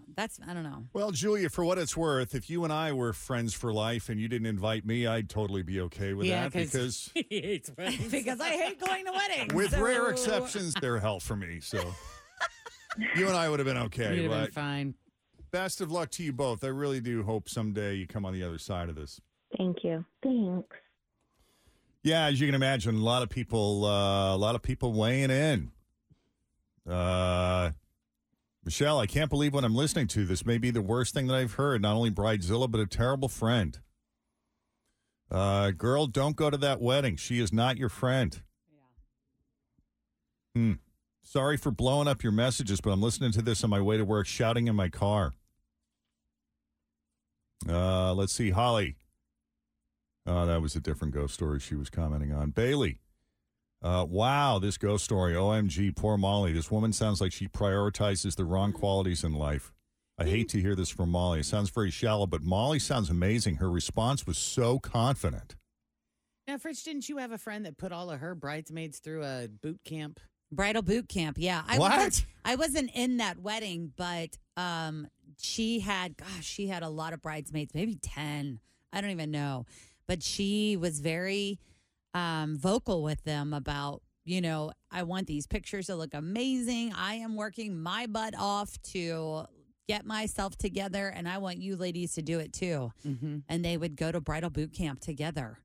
I don't know. Well, Julia, for what it's worth, if you and I were friends for life and you didn't invite me, I'd totally be okay with that because he hates weddings. Because I hate going to weddings. With rare exceptions, they're hell for me. So you and I would have been okay. You'd have been fine. Best of luck to you both. I really do hope someday you come on the other side of this. Thank you. Thanks. Yeah, as you can imagine, a lot of people weighing in. Michelle, I can't believe what I'm listening to. This may be the worst thing that I've heard. Not only Bridezilla, but a terrible friend. Girl, don't go to that wedding. She is not your friend. Yeah. Sorry for blowing up your messages, but I'm listening to this on my way to work, shouting in my car. Let's see, Holly. Oh, that was a different ghost story she was commenting on. Bailey. Wow, this ghost story. OMG, poor Molly. This woman sounds like she prioritizes the wrong qualities in life. I hate to hear this from Molly. It sounds very shallow, but Molly sounds amazing. Her response was so confident. Now, Fritz, didn't you have a friend that put all of her bridesmaids through a boot camp? Bridal boot camp, yeah. I wasn't in that wedding, but she had a lot of bridesmaids, maybe 10. I don't even know. But she was very... vocal with them about, I want these pictures to look amazing. I am working my butt off to get myself together, and I want you ladies to do it too. Mm-hmm. And they would go to bridal boot camp together.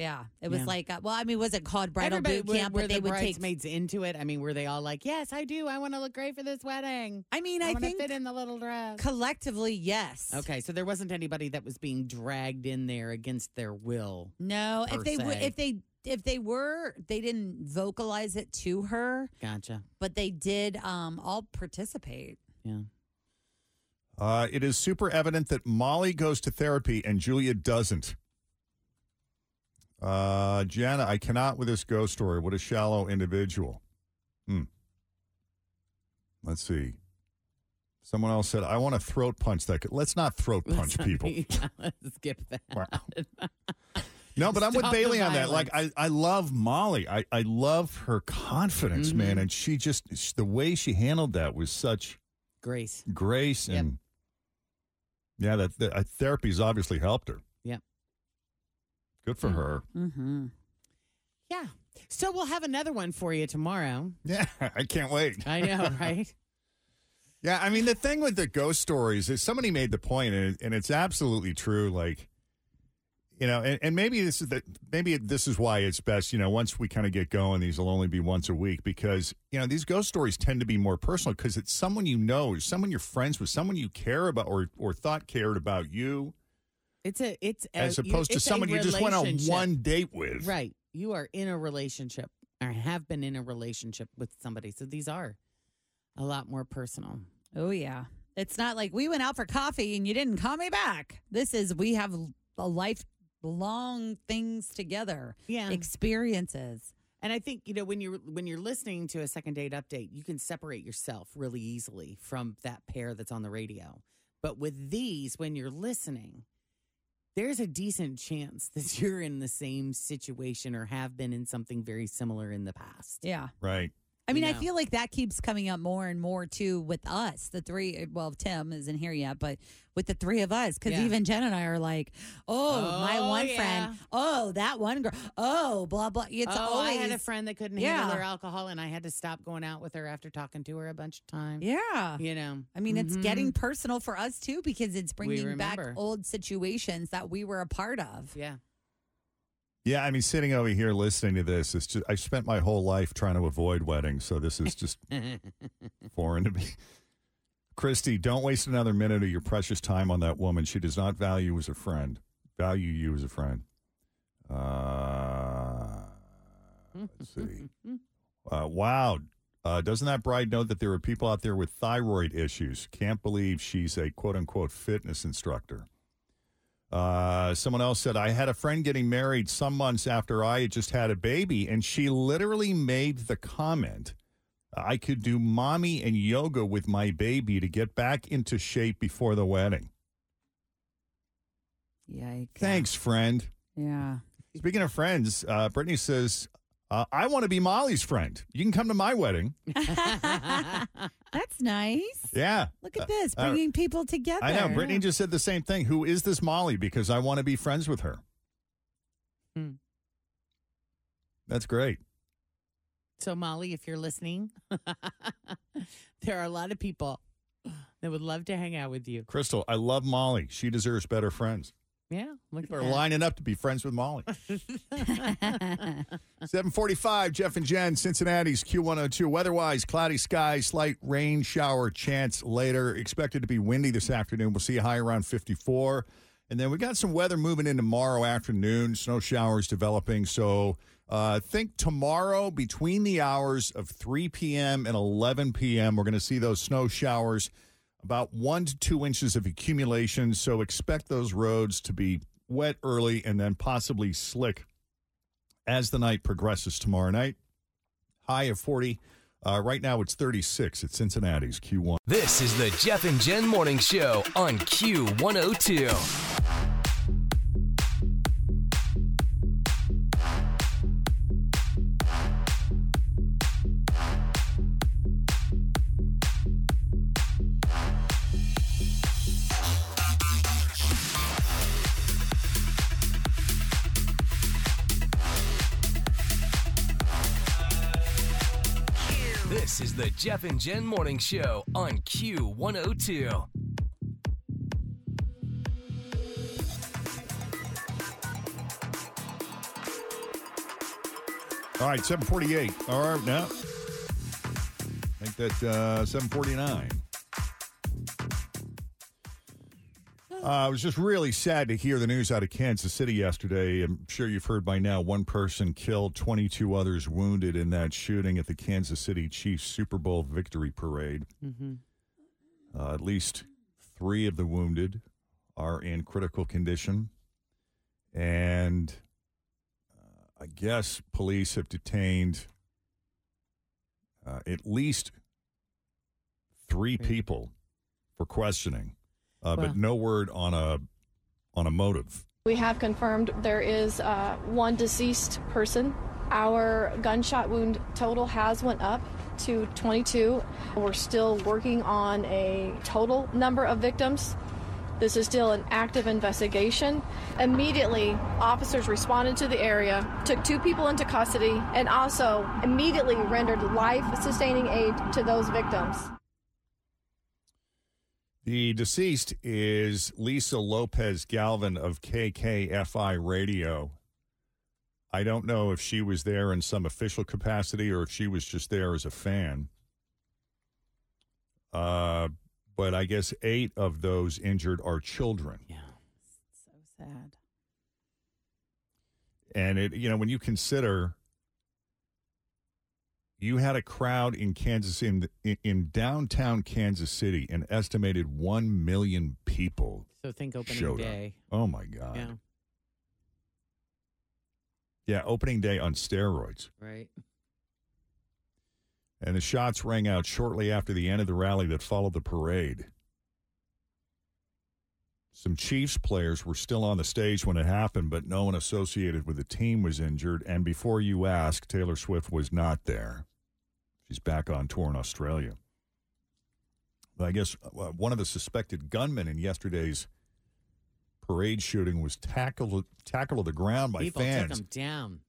Yeah, it was like, was it called bridal boot camp? Were the bridesmaids into it? I mean, were they all like, yes, I do. I want to look great for this wedding. I mean, I think fit in the little dress. Collectively, yes. Okay, so there wasn't anybody that was being dragged in there against their will. No, if they were, they didn't vocalize it to her. Gotcha. But they did all participate. Yeah. It is super evident that Molly goes to therapy and Julia doesn't. Jana, I cannot with this ghost story. What a shallow individual. Let's see. Someone else said, I want to throat punch that. Let's not throat punch people. Yeah, let's skip that. Wow. No, but I'm with Bailey on that. Like, I love Molly. I love her confidence, man. And she just, the way she handled that was such grace. Grace. And yeah, that therapy's obviously helped her. Good for her. Mm-hmm. Yeah. So we'll have another one for you tomorrow. Yeah, I can't wait. I know, right? Yeah, I mean, the thing with the ghost stories is somebody made the point, and it's absolutely true. Like, and maybe this is why it's best, once we kind of get going, these will only be once a week because, these ghost stories tend to be more personal because it's someone you know, someone you're friends with, someone you care about or thought cared about you. As opposed to someone you just went on one date with. Right. You are in a relationship or have been in a relationship with somebody. So these are a lot more personal. Oh, yeah. It's not like we went out for coffee and you didn't call me back. This is we have a lifelong things together. Yeah. Experiences. And I think, when you're listening to a second date update, you can separate yourself really easily from that pair that's on the radio. But with these, when you're listening... There's a decent chance that you're in the same situation or have been in something very similar in the past. Yeah. Right. I mean, I feel like that keeps coming up more and more, too, with us. The three, well, Tim isn't here yet, but with the three of us, because even Jen and I are like, my one friend. Oh, that one girl. Oh, blah, blah. It's always, I had a friend that couldn't handle her alcohol, and I had to stop going out with her after talking to her a bunch of times. Yeah. I mean, it's getting personal for us, too, because it's bringing back old situations that we were a part of. Yeah. Yeah, I mean, sitting over here listening to this, it's just, I've spent my whole life trying to avoid weddings, so this is just foreign to me. Christy, don't waste another minute of your precious time on that woman. She does not value you as a friend. Let's see. Wow. Doesn't that bride know that there are people out there with thyroid issues? Can't believe she's a quote-unquote fitness instructor. Someone else said, I had a friend getting married some months after I had just had a baby, and she literally made the comment, I could do mommy and yoga with my baby to get back into shape before the wedding. Yikes. Thanks, friend. Yeah. Speaking of friends, Brittany says, I want to be Molly's friend. You can come to my wedding. That's nice. Yeah. Look at this, bringing people together. I know. Brittany just said the same thing. Who is this Molly? Because I want to be friends with her. Hmm. That's great. So, Molly, if you're listening, there are a lot of people that would love to hang out with you. Crystal, I love Molly. She deserves better friends. Yeah. People are lining up to be friends with Molly. 7:45, Jeff and Jen, Cincinnati's Q102. Weather-wise, cloudy skies, slight rain shower chance later. Expected to be windy this afternoon. We'll see a high around 54. And then we got some weather moving in tomorrow afternoon. Snow showers developing. So think tomorrow between the hours of 3 p.m. and 11 p.m. We're going to see those snow showers. About 1 to 2 inches of accumulation, so expect those roads to be wet early and then possibly slick as the night progresses tomorrow night. High of 40. Right now it's 36 at Cincinnati's Q1. This is the Jeff and Jen Morning Show on Q102. This is the Jeff and Jen Morning Show on Q102. All right, 7:48. All right, now I think that's 7:49. I was just really sad to hear the news out of Kansas City yesterday. I'm sure you've heard by now, one person killed, 22 others wounded in that shooting at the Kansas City Chiefs Super Bowl victory parade. Mm-hmm. At least 3 of the wounded are in critical condition. And I guess police have detained at least 3 people for questioning. But no word on a motive. We have confirmed there is one deceased person. Our gunshot wound total has went up to 22. We're still working on a total number of victims. This is still an active investigation. Immediately, officers responded to the area, took 2 people into custody, and also immediately rendered life-sustaining aid to those victims. The deceased is Lisa Lopez Galvin of KKFI Radio. I don't know if she was there in some official capacity or if she was just there as a fan. But I guess 8 of those injured are children. Yeah, it's so sad. And when you consider, you had a crowd in Kansas, in downtown Kansas City, an estimated 1 million people. So think opening day. Up. Oh, my God. Yeah, opening day on steroids. Right. And the shots rang out shortly after the end of the rally that followed the parade. Some Chiefs players were still on the stage when it happened, but no one associated with the team was injured. And before you ask, Taylor Swift was not there. She's back on tour in Australia. But I guess one of the suspected gunmen in yesterday's parade shooting was tackled to the ground by fans. People took him down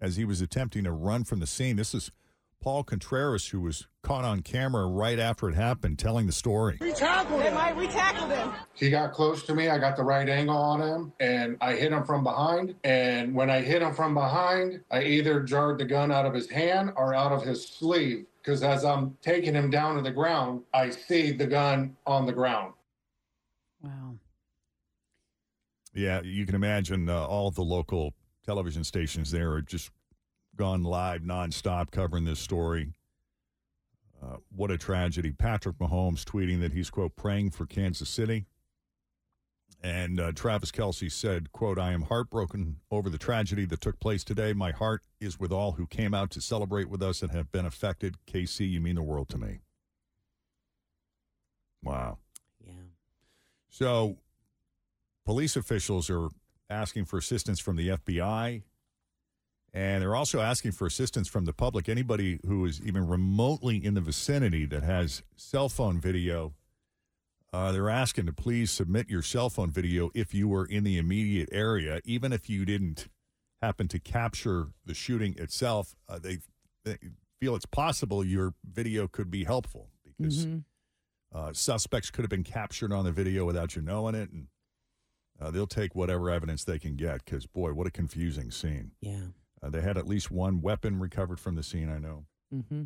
as he was attempting to run from the scene. This is Paul Contreras, who was caught on camera right after it happened, telling the story. We tackled him. We tackled him. He got close to me. I got the right angle on him, and I hit him from behind. And when I hit him from behind, I either jarred the gun out of his hand or out of his sleeve, because as I'm taking him down to the ground, I see the gun on the ground. Wow. Yeah, you can imagine all of the local television stations there are just gone live nonstop covering this story. What a tragedy. Patrick Mahomes tweeting that he's, quote, praying for Kansas City. And Travis Kelce said, quote, I am heartbroken over the tragedy that took place today. My heart is with all who came out to celebrate with us and have been affected. KC, you mean the world to me. Wow. Yeah. So police officials are asking for assistance from the FBI. And they're also asking for assistance from the public. Anybody who is even remotely in the vicinity that has cell phone video, they're asking to please submit your cell phone video if you were in the immediate area, even if you didn't happen to capture the shooting itself. They feel it's possible your video could be helpful because suspects could have been captured on the video without you knowing it. And they'll take whatever evidence they can get because, boy, what a confusing scene. Yeah. They had at least one weapon recovered from the scene, I know. Mm-hmm.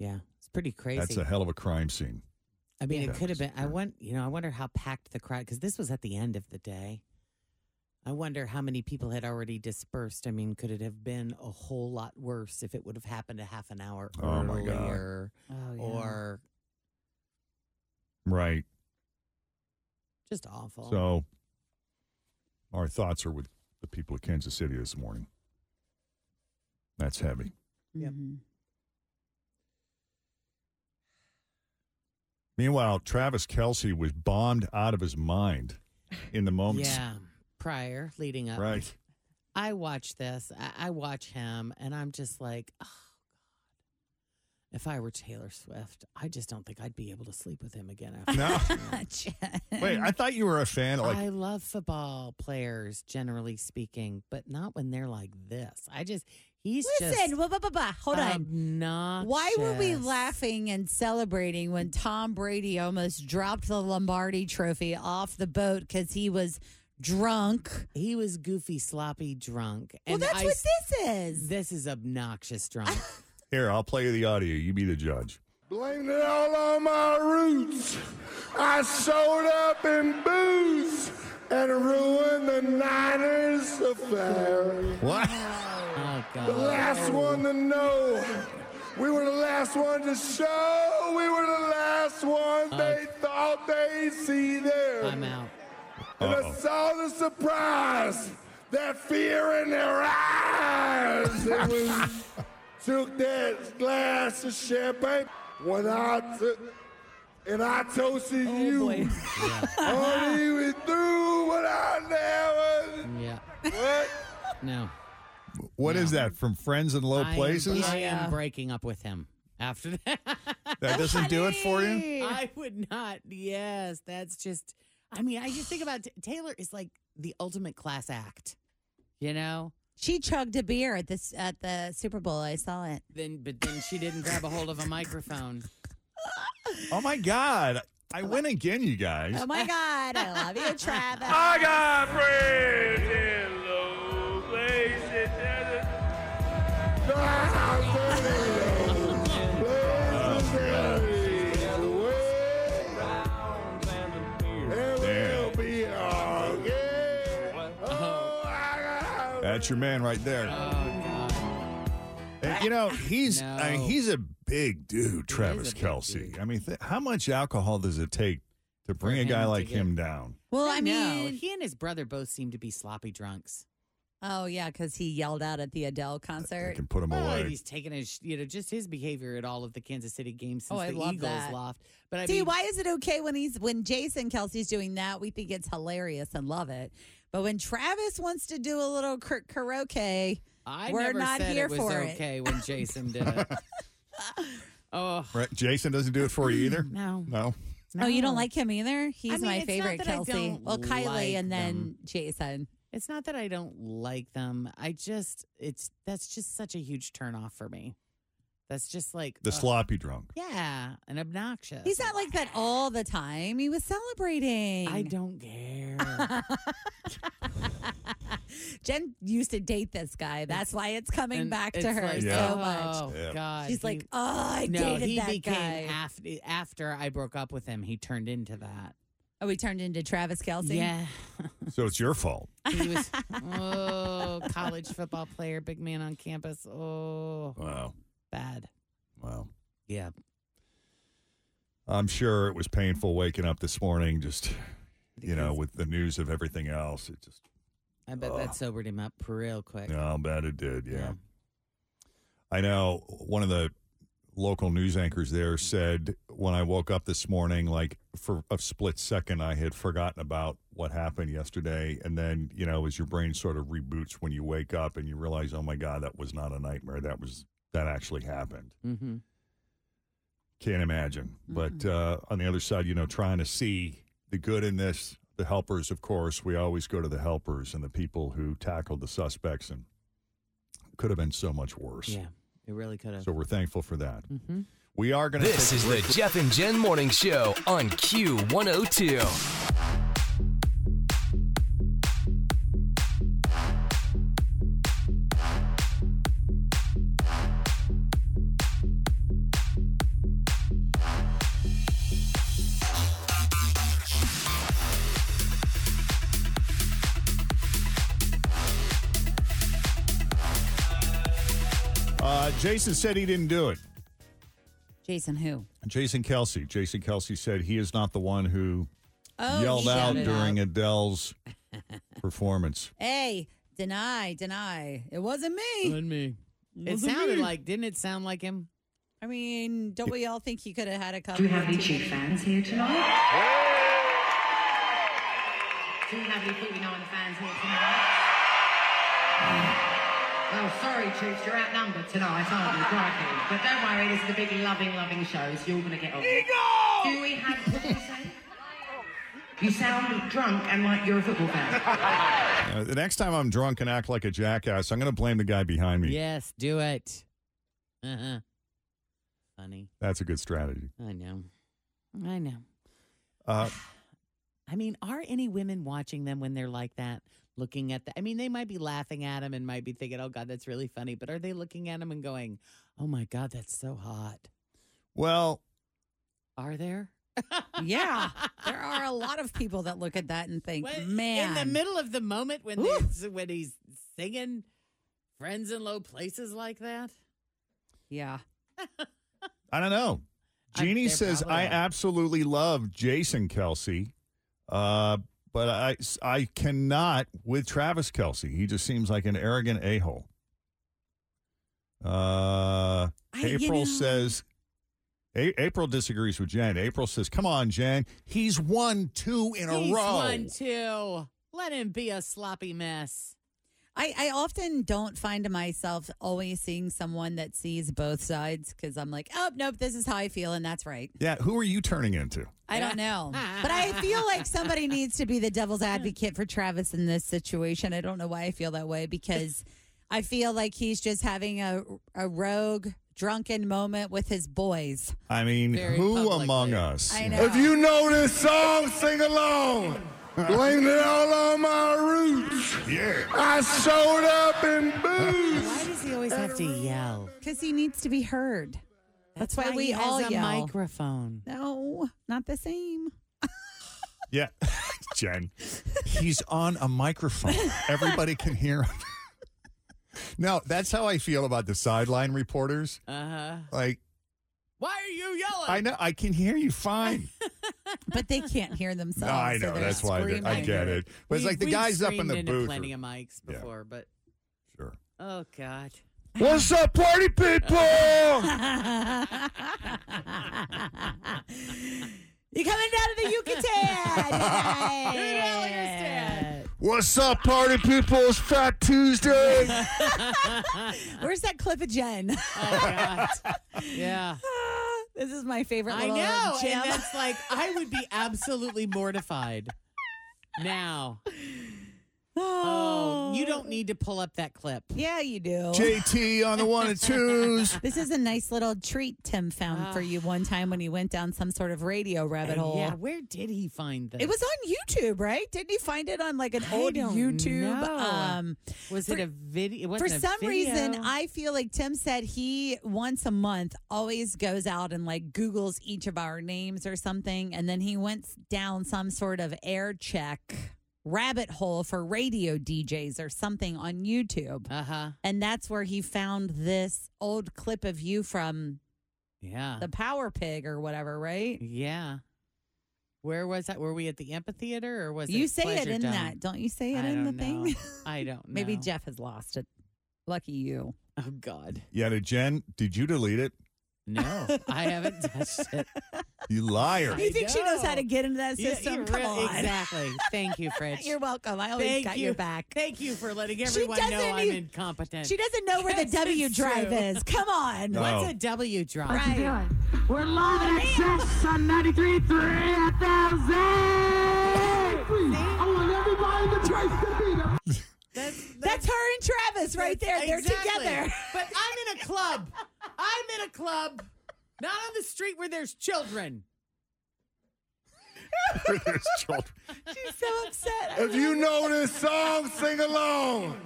Yeah, it's pretty crazy. That's a hell of a crime scene. I mean, yeah, it could have been. I wonder how packed the crowd, because this was at the end of the day. I wonder how many people had already dispersed. I mean, could it have been a whole lot worse if it would have happened a half an hour earlier? My God. Oh, yeah. Or... Right. Just awful. So, our thoughts are with the people of Kansas City this morning. That's heavy. Yep. Mm-hmm. Meanwhile, Travis Kelce was bombed out of his mind in the moments. Yeah, prior, leading up. Right. I watch this. I watch him, and I'm just like, oh, God. If I were Taylor Swift, I just don't think I'd be able to sleep with him again. After no. Wait, I thought you were a fan. Like, I love football players, generally speaking, but not when they're like this. I just... Hold on. Why were we laughing and celebrating when Tom Brady almost dropped the Lombardi trophy off the boat because he was drunk? He was goofy, sloppy drunk. And well, that's what this is. This is obnoxious drunk. Here, I'll play you the audio. You be the judge. Blamed it all on my roots. I showed up in booze and ruined the Niners affair. What? Oh, God. The last one to know. We were the last one to show. We were the last one they thought they'd see there. I'm out. And I saw the surprise, that fear in their eyes. It was, took that glass of champagne when I took... And I toasted you. Yeah. Only we do what I never. Yeah. What? No. What is that from Friends in Low Places? I am breaking up with him after that. That doesn't do it for you? I would not. Yes. That's just, I mean, I just think about Taylor is like the ultimate class act, you know? She chugged a beer at the Super Bowl. I saw it. But then she didn't grab a hold of a microphone. Oh, my God. I win again, you guys. Oh, my God. I love you, Travis. I got friends in low places. That's your man right there. And, you know, he's a big dude, Travis Kelce. I mean, how much alcohol does it take to bring a guy like him down? Well, I mean, he and his brother both seem to be sloppy drunks. Oh, yeah, because he yelled out at the Adele concert. I can put him away. He's taken his, just his behavior at all of the Kansas City games since the Eagles loft. But see, why is it okay when Jason Kelce's doing that? We think it's hilarious and love it. But when Travis wants to do a little karaoke... We're not here for it. When Jason did it. Oh, right. Jason doesn't do it for you either. No. Oh, you don't like him either. He's my favorite, Kelce. Well, Kylie like and then them. Jason. It's not that I don't like them. That's just such a huge turnoff for me. That's just like the sloppy drunk. Yeah, and obnoxious. He's not like that all the time. He was celebrating. I don't care. Jen used to date this guy. That's why it's coming back to her so much. Oh, God. She's like, I dated that guy. After I broke up with him, he turned into that. Oh, he turned into Travis Kelce? Yeah. So it's your fault. He was, college football player, big man on campus. Oh. Wow. Bad. Wow. Yeah. I'm sure it was painful waking up this morning just, with the news of everything else. It just... I bet that sobered him up real quick. I'll bet it did, yeah. I know one of the local news anchors there said, when I woke up this morning, like for a split second, I had forgotten about what happened yesterday. And then, you know, as your brain sort of reboots when you wake up and you realize, oh my God, that was not a nightmare. That actually happened. Mm-hmm. Can't imagine. Mm-hmm. But on the other side, you know, trying to see the good in this, the helpers, of course, we always go to the helpers and the people who tackled the suspects, and could have been so much worse. Yeah, it really could have. So we're thankful for that. Mm-hmm. We are going to. This is the Jeff and Jen Morning Show on Q102. Jason said he didn't do it. Jason who? Jason Kelce. Jason Kelce said he is not the one who yelled out during Adele's performance. Hey, deny. It wasn't me. It wasn't me. Didn't it sound like him? I mean, don't we all think he could have had a couple? Do we have any Chief fans here tonight? Yeah. Do we have any Footy Nine fans here tonight? Oh, sorry, troops, you're outnumbered tonight, aren't you? Crikey. But don't worry, this is the big loving show, so you're going to get on. Eagle! Do we have... What did you say? You sound drunk and like you're a football fan. The next time I'm drunk and act like a jackass, I'm going to blame the guy behind me. Yes, do it. Uh-huh. Funny. That's a good strategy. I know. I mean, are any women watching them when they're like that? Looking at that. I mean, they might be laughing at him and might be thinking, oh, God, that's really funny. But are they looking at him and going, oh, my God, that's so hot? Well. Are there? Yeah. There are a lot of people that look at that and think, man. In the middle of the moment when he's singing Friends in Low Places like that? Yeah. I don't know. Jeannie says, I absolutely love Jason Kelce. But I cannot with Travis Kelce. He just seems like an arrogant a-hole. April says... April disagrees with Jen. April says, come on, Jen. He's won two in a row. He's won two. Let him be a sloppy mess. I often don't find myself always seeing someone that sees both sides because I'm like, oh, nope, this is how I feel, and that's right. Yeah, who are you turning into? I don't know. But I feel like somebody needs to be the devil's advocate for Travis in this situation. I don't know why I feel that way, because I feel like he's just having a rogue, drunken moment with his boys. I mean, very who publicly. Among us? I know. If you know this song, sing along. Blamed it all on my roots. Yeah. I showed up in booze. Why does he always have to yell? Because he needs to be heard. That's why we all yell. He has a microphone. No, not the same. Yeah. Jen, he's on a microphone. Everybody can hear him. No, that's how I feel about the sideline reporters. Uh-huh. Like. Why are you yelling? I know. I can hear you fine. But they can't hear themselves. No, I know. So that's screaming. Why I get it. But it's like the guys up in the booth. We've plenty of mics before, but. Sure. Oh, God. What's up, party people? You coming down to the Yucatan. Yeah. What's up, party people? It's Fat Tuesday. Where's that clip of Jen? Oh, God. Yeah. This is my favorite little gem. I know, and that's like, I would be absolutely mortified now. Oh, you don't need to pull up that clip. Yeah, you do. JT on the 1 and 2s. This is a nice little treat Tim found for you one time when he went down some sort of radio rabbit hole. Yeah, where did he find this? It was on YouTube, right? Didn't he find it on like an old YouTube? Was it a video? For some reason, I feel like Tim said he once a month always goes out and like Googles each of our names or something, and then he went down some sort of air check rabbit hole for radio DJs or something on YouTube. Uh-huh. And that's where he found this old clip of you from the Power Pig or whatever, right? Yeah. Where was that? Were we at the amphitheater or was it? You say it in done? That. Don't you say it I in the know. Thing? I don't know. Maybe Jeff has lost it. Lucky you. Oh, God. Yeah, did you delete it? No, I haven't touched it. You liar. You think she knows how to get into that system? Yeah, Come on. Exactly. Thank you, Fritz. You're welcome. I always got your back. Thank you for letting everyone know I'm incompetent. She doesn't know where the W drive is. Come on. No. What's a W drive? Right. We're live at Jeff's on 93.3 FM. Please, I want everybody in the place to be there. That's her and Travis right there. Exactly. They're together. But I'm in a club. I'm in a club. Not on the street where there's children. Where there's children. She's so upset. If you know this song, sing along.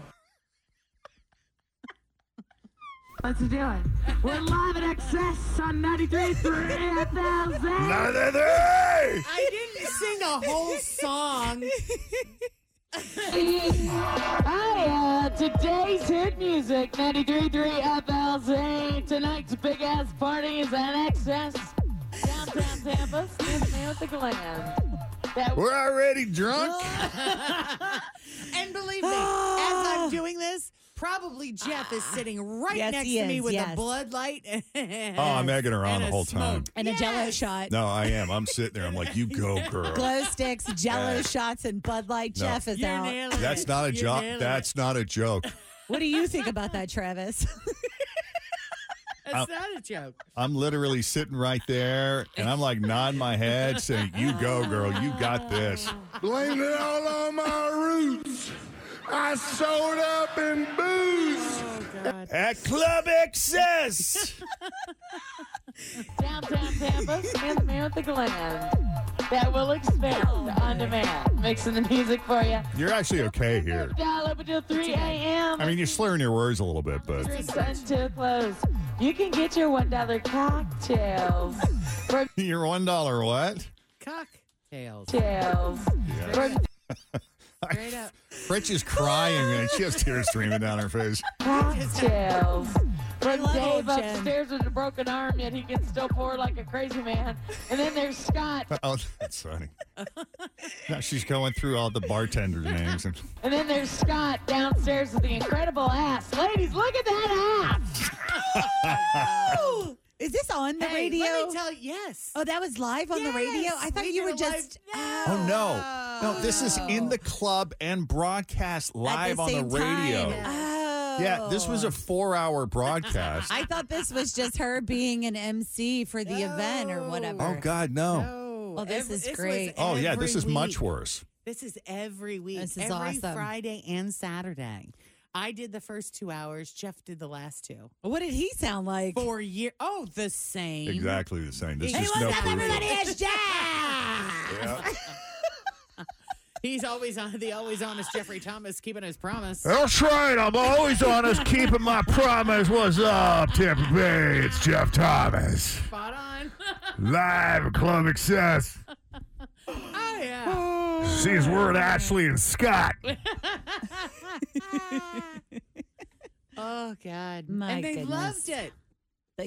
Let's do it. We're live at Excess on 93.3 FM. I didn't sing a whole song. Today's hit music 93.3 FLZ. Tonight's big ass party is on Excess downtown Tampa. Excuse me with the glam. We're already drunk. And believe me, as I'm doing this, probably Jeff is sitting right next to me with a Bud Light. I'm egging her on the whole time. And a Jell-O shot. No, I am. I'm sitting there. I'm like, you go, girl. Glow sticks, Jell-O shots, and Bud Light. No. Jeff is out. That's not a joke. That's not a joke. What do you think about that, Travis? That's not a joke. I'm literally sitting right there, and I'm like nodding my head saying, you go, girl. You got this. Blame it all on my roots. I showed up in booze at Club Excess. Downtown Tampa, Smith Mayor at the Glen. That will expand on demand. Mixing the music for you. You're actually okay here. Dial up until 3 a.m. I mean, you're slurring your words a little bit, but. Close. You can get your $1 cocktails. Your $1 what? Cocktails. Yeah. Straight up. Fritch is crying, man. She has tears streaming down her face. Cocktails. From Dave upstairs with a broken arm, yet he can still pour like a crazy man. And then there's Scott. Oh, that's funny. Now she's going through all the bartenders' names. And then there's Scott downstairs with the incredible ass. Ladies, look at that ass. Oh! Is this on the radio? Let me tell you, yes. Oh, that was live on the radio? I thought you were just... No, this is in the club and broadcast live on the radio. Oh. Yeah, this was a 4-hour broadcast. I thought this was just her being an MC for the event or whatever. Oh, God, no. Well, this is great. Oh, yeah, this is much worse. This is every week. This is awesome. Every Friday and Saturday. I did the first 2 hours. Jeff did the last two. What did he sound like? Oh, the same. Exactly the same. Hey, what's up, everybody? It's Jeff. Yeah. He's always on the always honest Jeffrey Thomas, keeping his promise. That's right. I'm always honest, keeping my promise. What's up, Tampa Bay? It's Jeff Thomas. Spot on. Live at Club Excess. Oh, yeah. She's word Ashley and Scott. Oh, God. My goodness. They loved it.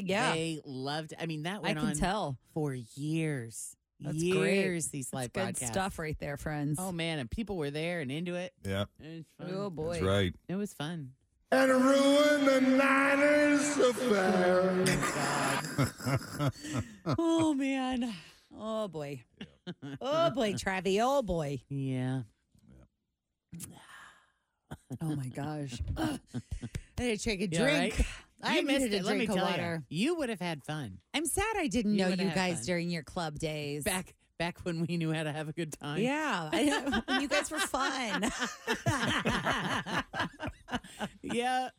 Yeah. They loved it. I mean, that went on for years. That's great. These live podcasts. Good stuff right there, friends. Oh, man. And people were there and into it. Yeah. It was fun. Oh, boy. That's right. It was fun. And ruin the Niners affair. Oh, man. Oh, boy. Oh, boy, Travi. Oh, boy. Yeah. Oh, my gosh. I need to take a drink. Right? I needed a drink of water. You would have had fun. I'm sad I didn't know you guys during your club days. Back when we knew how to have a good time. Yeah. When you guys were fun. Yeah.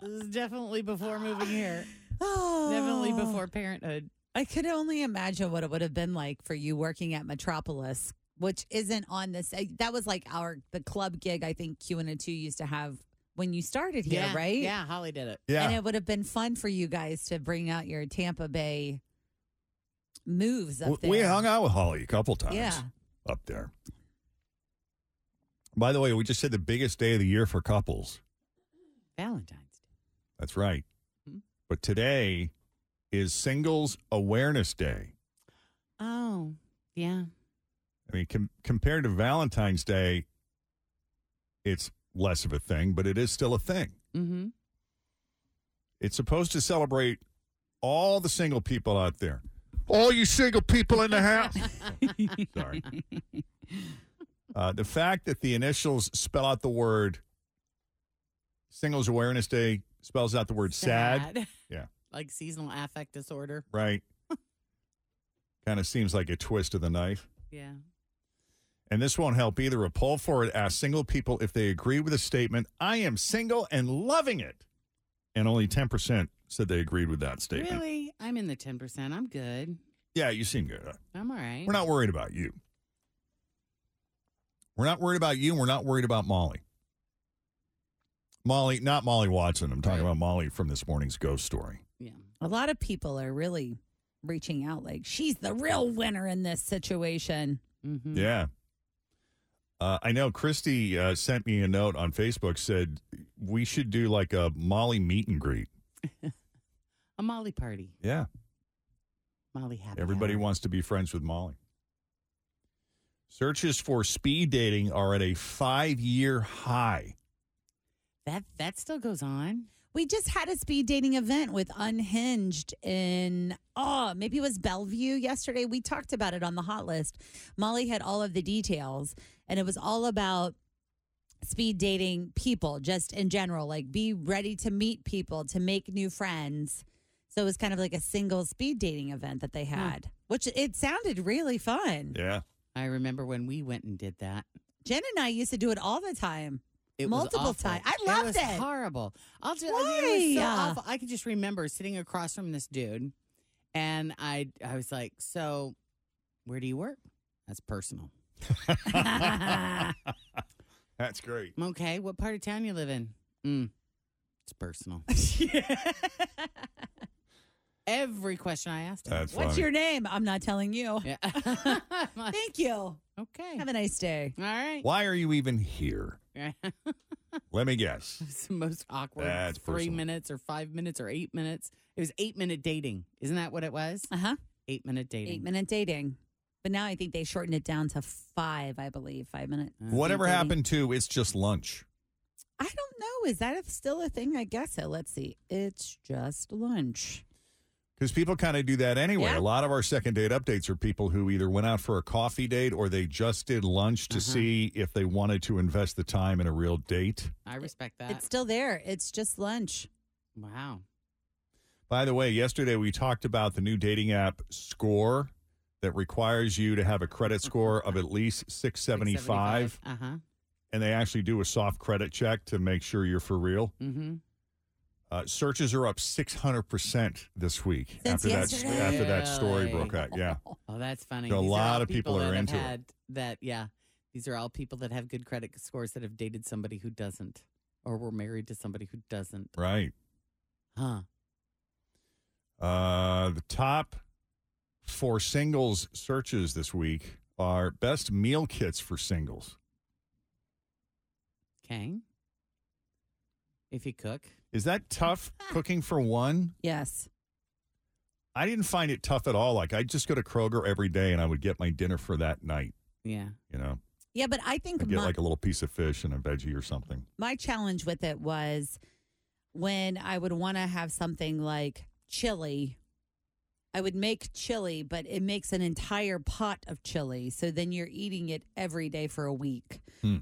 This is definitely before moving here. Oh. Definitely before parenthood. I could only imagine what it would have been like for you working at Metropolis, which isn't on this. That was like the club gig I think Q102 used to have when you started here, right? Yeah, Holly did it. Yeah. And it would have been fun for you guys to bring out your Tampa Bay moves up there. We hung out with Holly a couple times up there. By the way, we just said the biggest day of the year for couples. Valentine's Day. That's right. Mm-hmm. But today... is Singles Awareness Day. Oh, yeah. I mean, compared to Valentine's Day, it's less of a thing, but it is still a thing. Mm-hmm. It's supposed to celebrate all the single people out there. All you single people in the house. Sorry. The fact that the initials spell out the word Singles Awareness Day spells out the word sad. Yeah. Like seasonal affect disorder. Right. Kind of seems like a twist of the knife. Yeah. And this won't help either. A poll for it asked single people if they agree with the statement, I am single and loving it. And only 10% said they agreed with that statement. Really? I'm in the 10%. I'm good. Yeah, you seem good. I'm all right. We're not worried about you. We're not worried about you. We're not worried about Molly. Molly, not Molly Watson. I'm talking about Molly from this morning's ghost story. Yeah. A lot of people are really reaching out like, she's the real winner in this situation. Mm-hmm. Yeah. I know Christy sent me a note on Facebook, said we should do like a Molly meet and greet. A Molly party. Yeah. Molly happy Everybody hour. Wants to be friends with Molly. Searches for speed dating are at a 5-year high. That still goes on. We just had a speed dating event with Unhinged in, maybe it was Bellevue yesterday. We talked about it on the hot list. Molly had all of the details, and it was all about speed dating people just in general, like be ready to meet people, to make new friends. So it was kind of like a single speed dating event that they had, which it sounded really fun. Yeah. I remember when we went and did that. Jen and I used to do it all the time. It multiple times. I loved it. It was horrible. It was so awful. I could just remember sitting across from this dude, and I was like, so where do you work? That's personal. That's great. Okay. What part of town you live in? It's personal. Every question I asked him. That's What's funny. Your name? I'm not telling you. Yeah. Thank you. Okay. Have a nice day. All right. Why are you even here? Let me guess. It's the most awkward. That's 3 minutes or 5 minutes or 8 minutes. It was 8 minute dating. Isn't that what it was? Uh-huh. 8 minute dating. 8 minute dating. But now I think they shortened it down to 5, I believe. 5 minutes. Whatever happened to it's just lunch? I don't know. Is that still a thing? I guess so. Let's see. It's just lunch. Because people kind of do that anyway. Yeah. A lot of our second date updates are people who either went out for a coffee date or they just did lunch to see if they wanted to invest the time in a real date. I respect that. It's still there. It's just lunch. Wow. By the way, yesterday we talked about the new dating app Score that requires you to have a credit score of at least 675. And they actually do a soft credit check to make sure you're for real. Mm-hmm. Searches are up 600% this week after that story broke out. Yeah. Oh, that's funny. So a lot of people are into it. These are all people that have good credit scores that have dated somebody who doesn't or were married to somebody who doesn't. Right. Huh. The top 4 singles searches this week are best meal kits for singles. Okay. If you cook. Is that tough, cooking for one? Yes. I didn't find it tough at all. Like, I'd just go to Kroger every day, and I would get my dinner for that night. Yeah. You know? Yeah, but I think I'd get, like, a little piece of fish and a veggie or something. My challenge with it was when I would want to have something like chili. I would make chili, but it makes an entire pot of chili. So then you're eating it every day for a week.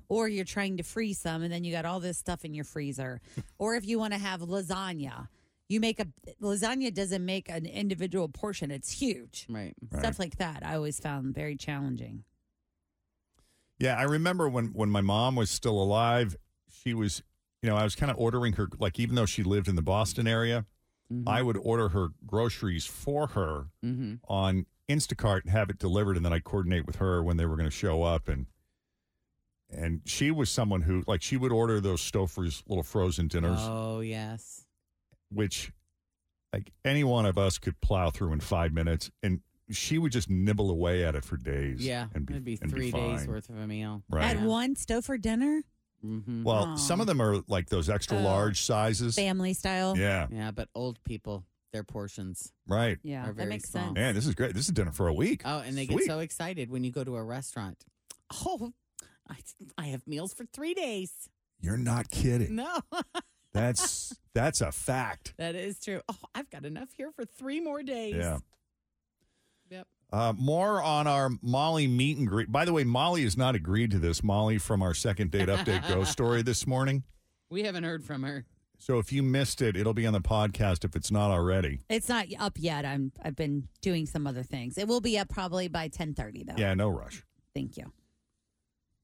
Or you're trying to freeze some, and then you got all this stuff in your freezer. Or if you want to have lasagna, you make lasagna doesn't make an individual portion. It's huge. Right. Stuff like that I always found very challenging. Yeah, I remember when my mom was still alive, she was, I was kind of ordering her, like even though she lived in the Boston area, I would order her groceries for her on Instacart and have it delivered, and then I'd coordinate with her when they were going to show up. And she was someone who, like, she would order those Stouffer's little frozen dinners. Oh, yes. Which, like, any one of us could plow through in 5 minutes, and she would just nibble away at it for days. Yeah, it'd be 3 days worth of a meal. Right. At one Stouffer dinner? Mm-hmm. Well, some of them are like those extra large sizes. Family style. Yeah. Yeah, but old people, their portions. Right. Yeah, are very that makes small. Sense. Man, this is great. This is dinner for a week. Oh, and they get so excited when you go to a restaurant. Oh, I have meals for 3 days. You're not kidding. No. That's a fact. That is true. Oh, I've got enough here for 3 more days. Yeah. Yep. More on our Molly meet and greet. By the way, Molly has not agreed to this. Molly from our second date update ghost story this morning. We haven't heard from her. So if you missed it, it'll be on the podcast if it's not already. It's not up yet. I've been doing some other things. It will be up probably by 10:30 though. Yeah, no rush. Thank you.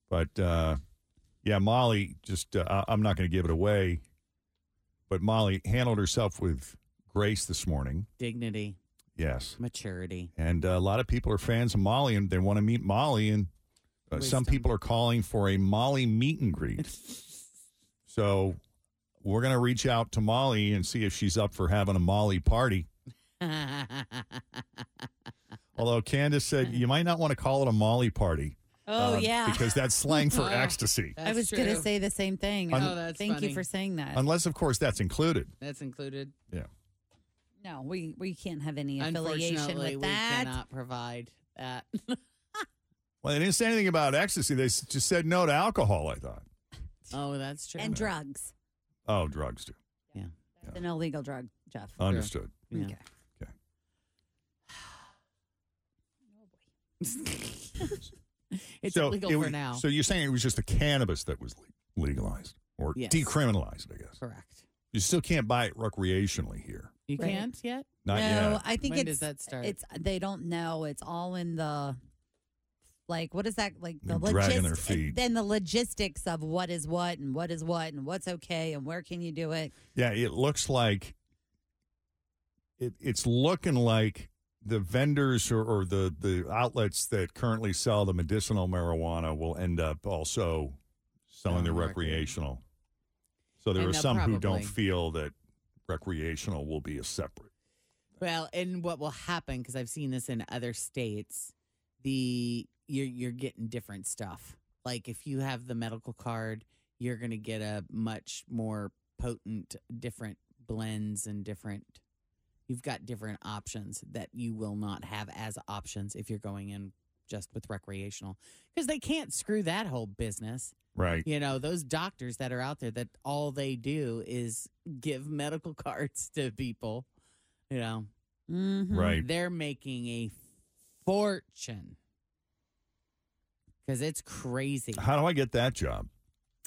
But yeah, Molly just I'm not going to give it away. But Molly handled herself with grace this morning. Dignity. Yes. Maturity. And a lot of people are fans of Molly and they want to meet Molly. And some people are calling for a Molly meet and greet. So we're going to reach out to Molly and see if she's up for having a Molly party. Although Candace said you might not want to call it a Molly party. Oh, yeah. Because that's slang for ecstasy. I was going to say the same thing. That's Thank funny. You for saying that. Unless, of course, that's included. That's included. Yeah. No, we can't have any affiliation with that. We cannot provide that. Well, they didn't say anything about ecstasy. They just said no to alcohol, I thought. Oh, that's true. And drugs. Oh, drugs, too. Yeah. That's an illegal drug, Jeff. Understood. Yeah. Okay. Okay. Oh, boy. It's illegal for now. So you're saying it was just the cannabis that was legalized or decriminalized, I guess. Correct. You still can't buy it recreationally here. You can't yet? Not yet. I think when does that start? They don't know. It's all in the, like, what is that? Like the dragging their feet. Then the logistics of what is what and what is what and what's okay and where can you do it. Yeah, it looks like, it's looking like the vendors or the outlets that currently sell the medicinal marijuana will end up also selling the recreational. So there are some who don't feel that recreational will be a separate. Well, and what will happen, because I've seen this in other states, you're getting different stuff. Like if you have the medical card, you're going to get a much more potent, different blends and different... You've got different options that you will not have as options if you're going in just with recreational. Because they can't screw that whole business. Right. You know, those doctors that are out there that all they do is give medical cards to people, you know. Mm-hmm. Right. They're making a fortune. Because it's crazy. How do I get that job?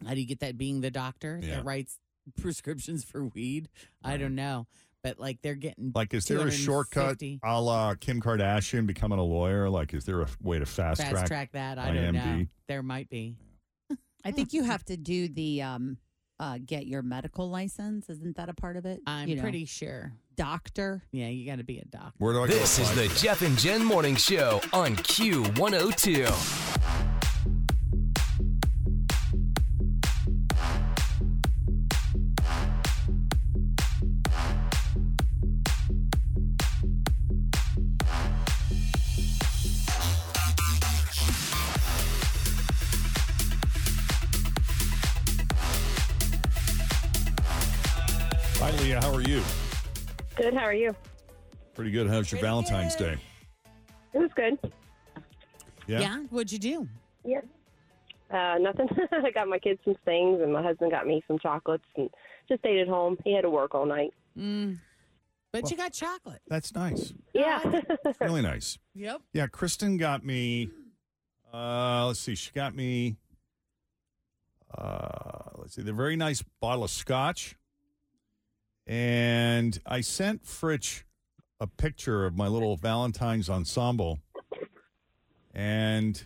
How do you get that being the doctor that writes prescriptions for weed? Right. I don't know. But, like, they're getting like, is there a shortcut a la Kim Kardashian becoming a lawyer? Like, is there a way to fast track that? I don't know. There might be. I think you have to do the get your medical license. Isn't that a part of it? I'm pretty sure. Doctor. Yeah, you got to be a doctor. Where do I this is the Jeff and Jen Morning Show on Q102. How are you? Good. How are you? Pretty good. How's your Valentine's Day? It was good. Yeah? What'd you do? Yeah. Nothing. I got my kids some things, and my husband got me some chocolates, and just stayed at home. He had to work all night. Mm. But you got chocolate. That's nice. Yeah. It's really nice. Yep. Yeah, Kristen got me, she got me, the very nice bottle of scotch. And I sent Fritch a picture of my little Valentine's ensemble. And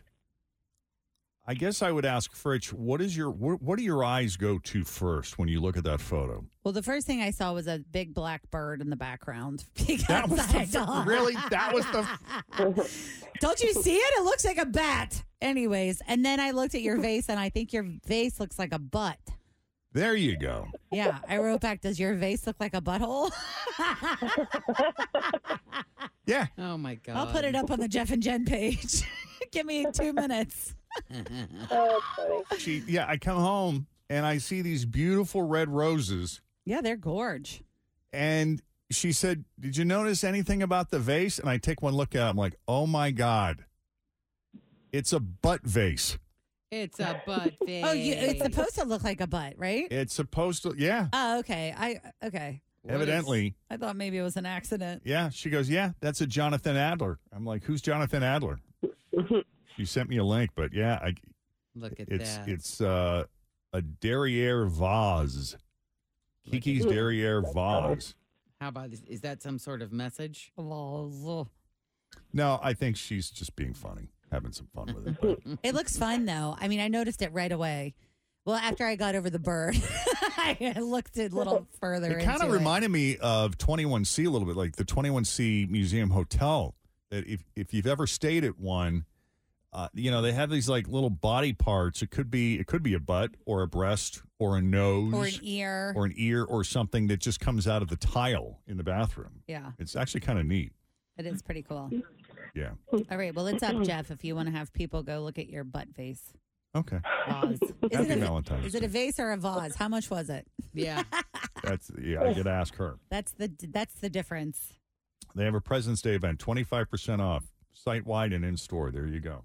I guess I would ask Fritch, what do your eyes go to first when you look at that photo? Well, the first thing I saw was a big black bird in the background. That was really? That was the... Don't you see it? It looks like a bat. Anyways, and then I looked at your vase, and I think your vase looks like a butt. There you go. Yeah, I wrote back, does your vase look like a butthole? Yeah. Oh, my God. I'll put it up on the Jeff and Jen page. Give me 2 minutes. I come home, and I see these beautiful red roses. Yeah, they're gorge. And she said, did you notice anything about the vase? And I take one look at it. I'm like, oh, my God. It's a butt vase. It's a butt thing. Oh, it's supposed to look like a butt, right? It's supposed to, yeah. Oh, okay. Okay. Evidently. I thought maybe it was an accident. Yeah. She goes, yeah, that's a Jonathan Adler. I'm like, who's Jonathan Adler? She sent me a link, but yeah. Look at that. It's a derriere vase. Kiki's derriere vase. How about this? Is that some sort of message? No, I think she's just being funny, having some fun with it. But. It looks fun, though. I mean, I noticed it right away. Well, after I got over the bird, I looked a little further. It kind of reminded me of 21C a little bit, like the 21C Museum Hotel. That if you've ever stayed at one, they have these like little body parts. It could be a butt or a breast or a nose or an ear or something that just comes out of the tile in the bathroom. Yeah, it's actually kind of neat. It is pretty cool. Yeah. All right. Well, it's up, Jeff. If you want to have people go look at your butt vase. Okay. Is it a vase or a vase? How much was it? Yeah. I could ask her. That's the difference. They have a President's Day event, 25% off site-wide and in-store. There you go.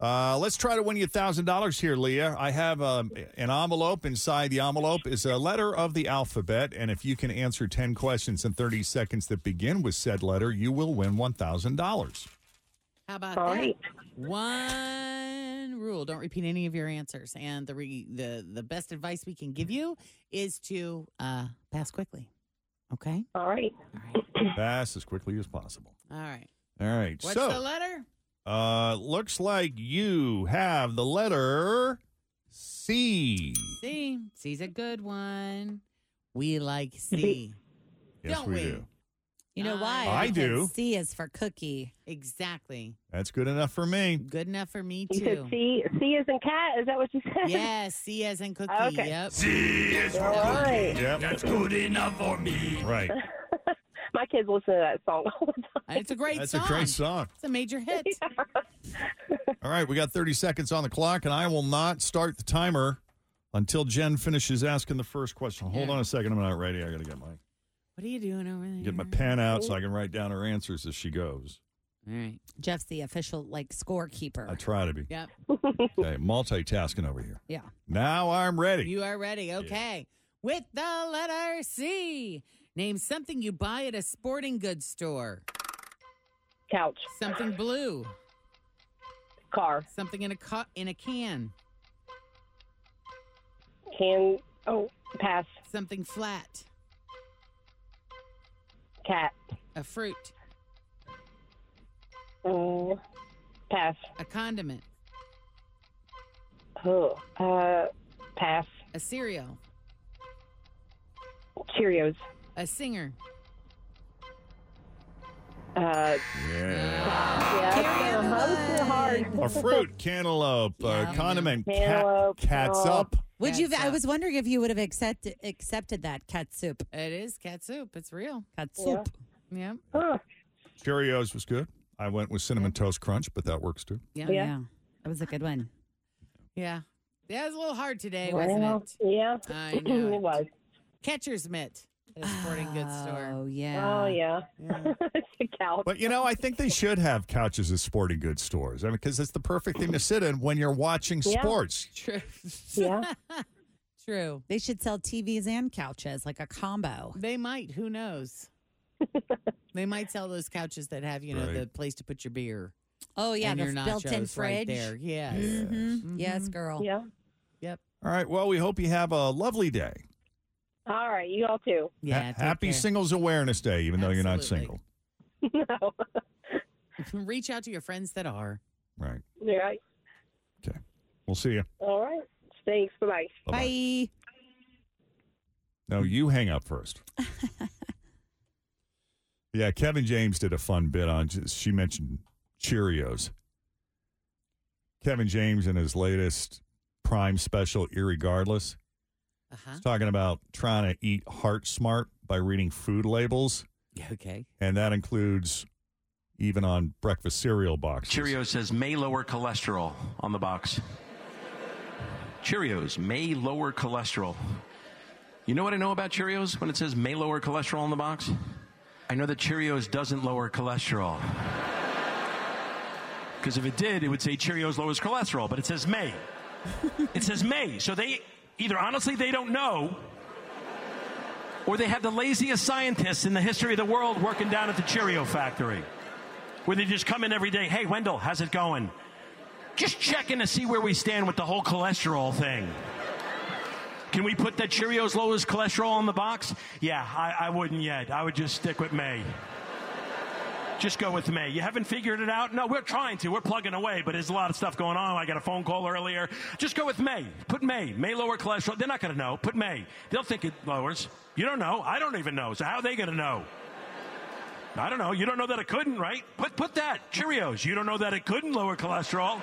Let's try to win you $1,000 here, Leah. I have an envelope. Inside the envelope is a letter of the alphabet, and if you can answer 10 questions in 30 seconds that begin with said letter, you will win $1,000. How about that? One rule: don't repeat any of your answers. And the best advice we can give you is to pass quickly. Okay. All right. Pass as quickly as possible. All right. What's the letter? Looks like you have the letter C. C. C's a good one. We like C. Yes, don't we do. You know why? I do. C is for cookie. Exactly. That's good enough for me. Good enough for me, too. You said C as in cat? Is that what you said? Yes, C as in cookie. Okay. Yep. C is for cookie. Yep. That's good enough for me. Right. My kids listen to that song all the time. It's a great song. That's a great song. It's a major hit. Yeah. All right, we got 30 seconds on the clock, and I will not start the timer until Jen finishes asking the first question. Hold on a second. I'm not ready. I got to get my... What are you doing over there? Get my pen out so I can write down her answers as she goes. All right. Jeff's the official, scorekeeper. I try to be. Yep. Okay, multitasking over here. Yeah. Now I'm ready. You are ready. Okay. Yeah. With the letter C, name something you buy at a sporting goods store. Couch. Something blue. Car. Something in a can. Can. Oh, pass. Something flat. Cat. A fruit. Oh, pass. A condiment. Oh, pass. A cereal. Cheerios. A singer. Cantaloupe. A fruit. Cantaloupe. Yeah. A condiment. Cantaloupe. Cat's up. I was wondering if you would have accepted that cat soup. It is cat soup. It's real cat soup. Yeah. Cheerios was good. I went with cinnamon toast crunch, but that works too. Yeah. That was a good one. Yeah. Yeah, it was a little hard today, wasn't it? Yeah. I know. It was. Catcher's mitt at a sporting goods store. Oh, yeah. Oh, yeah. It's a couch. But, I think they should have couches at sporting goods stores. I mean, because it's the perfect thing to sit in when you're watching sports. True. Yeah. True. They should sell TVs and couches, like a combo. They might. Who knows? They might sell those couches that have, the place to put your beer. Oh, yeah. And the built-in fridge. Right there. Yes. Mm-hmm. Mm-hmm. Yes, girl. Yeah. Yep. All right. Well, we hope you have a lovely day. All right, you all too. Yeah, happy Singles Awareness Day, even though you're not single. No. Reach out to your friends that are. Right. Yeah. Okay. We'll see you. All right. Thanks. Bye-bye. Bye. No, you hang up first. Yeah, Kevin James did a fun bit on, she mentioned Cheerios. Kevin James in his latest Prime special, Irregardless. Uh-huh. He's talking about trying to eat heart smart by reading food labels. Okay. And that includes even on breakfast cereal boxes. Cheerios says may lower cholesterol on the box. Cheerios may lower cholesterol. You know what I know about Cheerios when it says may lower cholesterol on the box? I know that Cheerios doesn't lower cholesterol. Because if it did, it would say Cheerios lowers cholesterol, but it says May. It says May. So they either honestly they don't know, or they have the laziest scientists in the history of the world working down at the Cheerio factory, where they just come in every day. Hey, Wendell, how's it going? Just checking to see where we stand with the whole cholesterol thing. Can we put that Cheerios lowers cholesterol on the box? Yeah, I wouldn't yet. I would just stick with May. Just go with May. You haven't figured it out? No, we're trying to. We're plugging away, but there's a lot of stuff going on. I got a phone call earlier. Just go with May. Put May. May lower cholesterol. They're not going to know. Put May. They'll think it lowers. You don't know. I don't even know. So how are they going to know? I don't know. You don't know that it couldn't, right? Put that. Cheerios. You don't know that it couldn't lower cholesterol.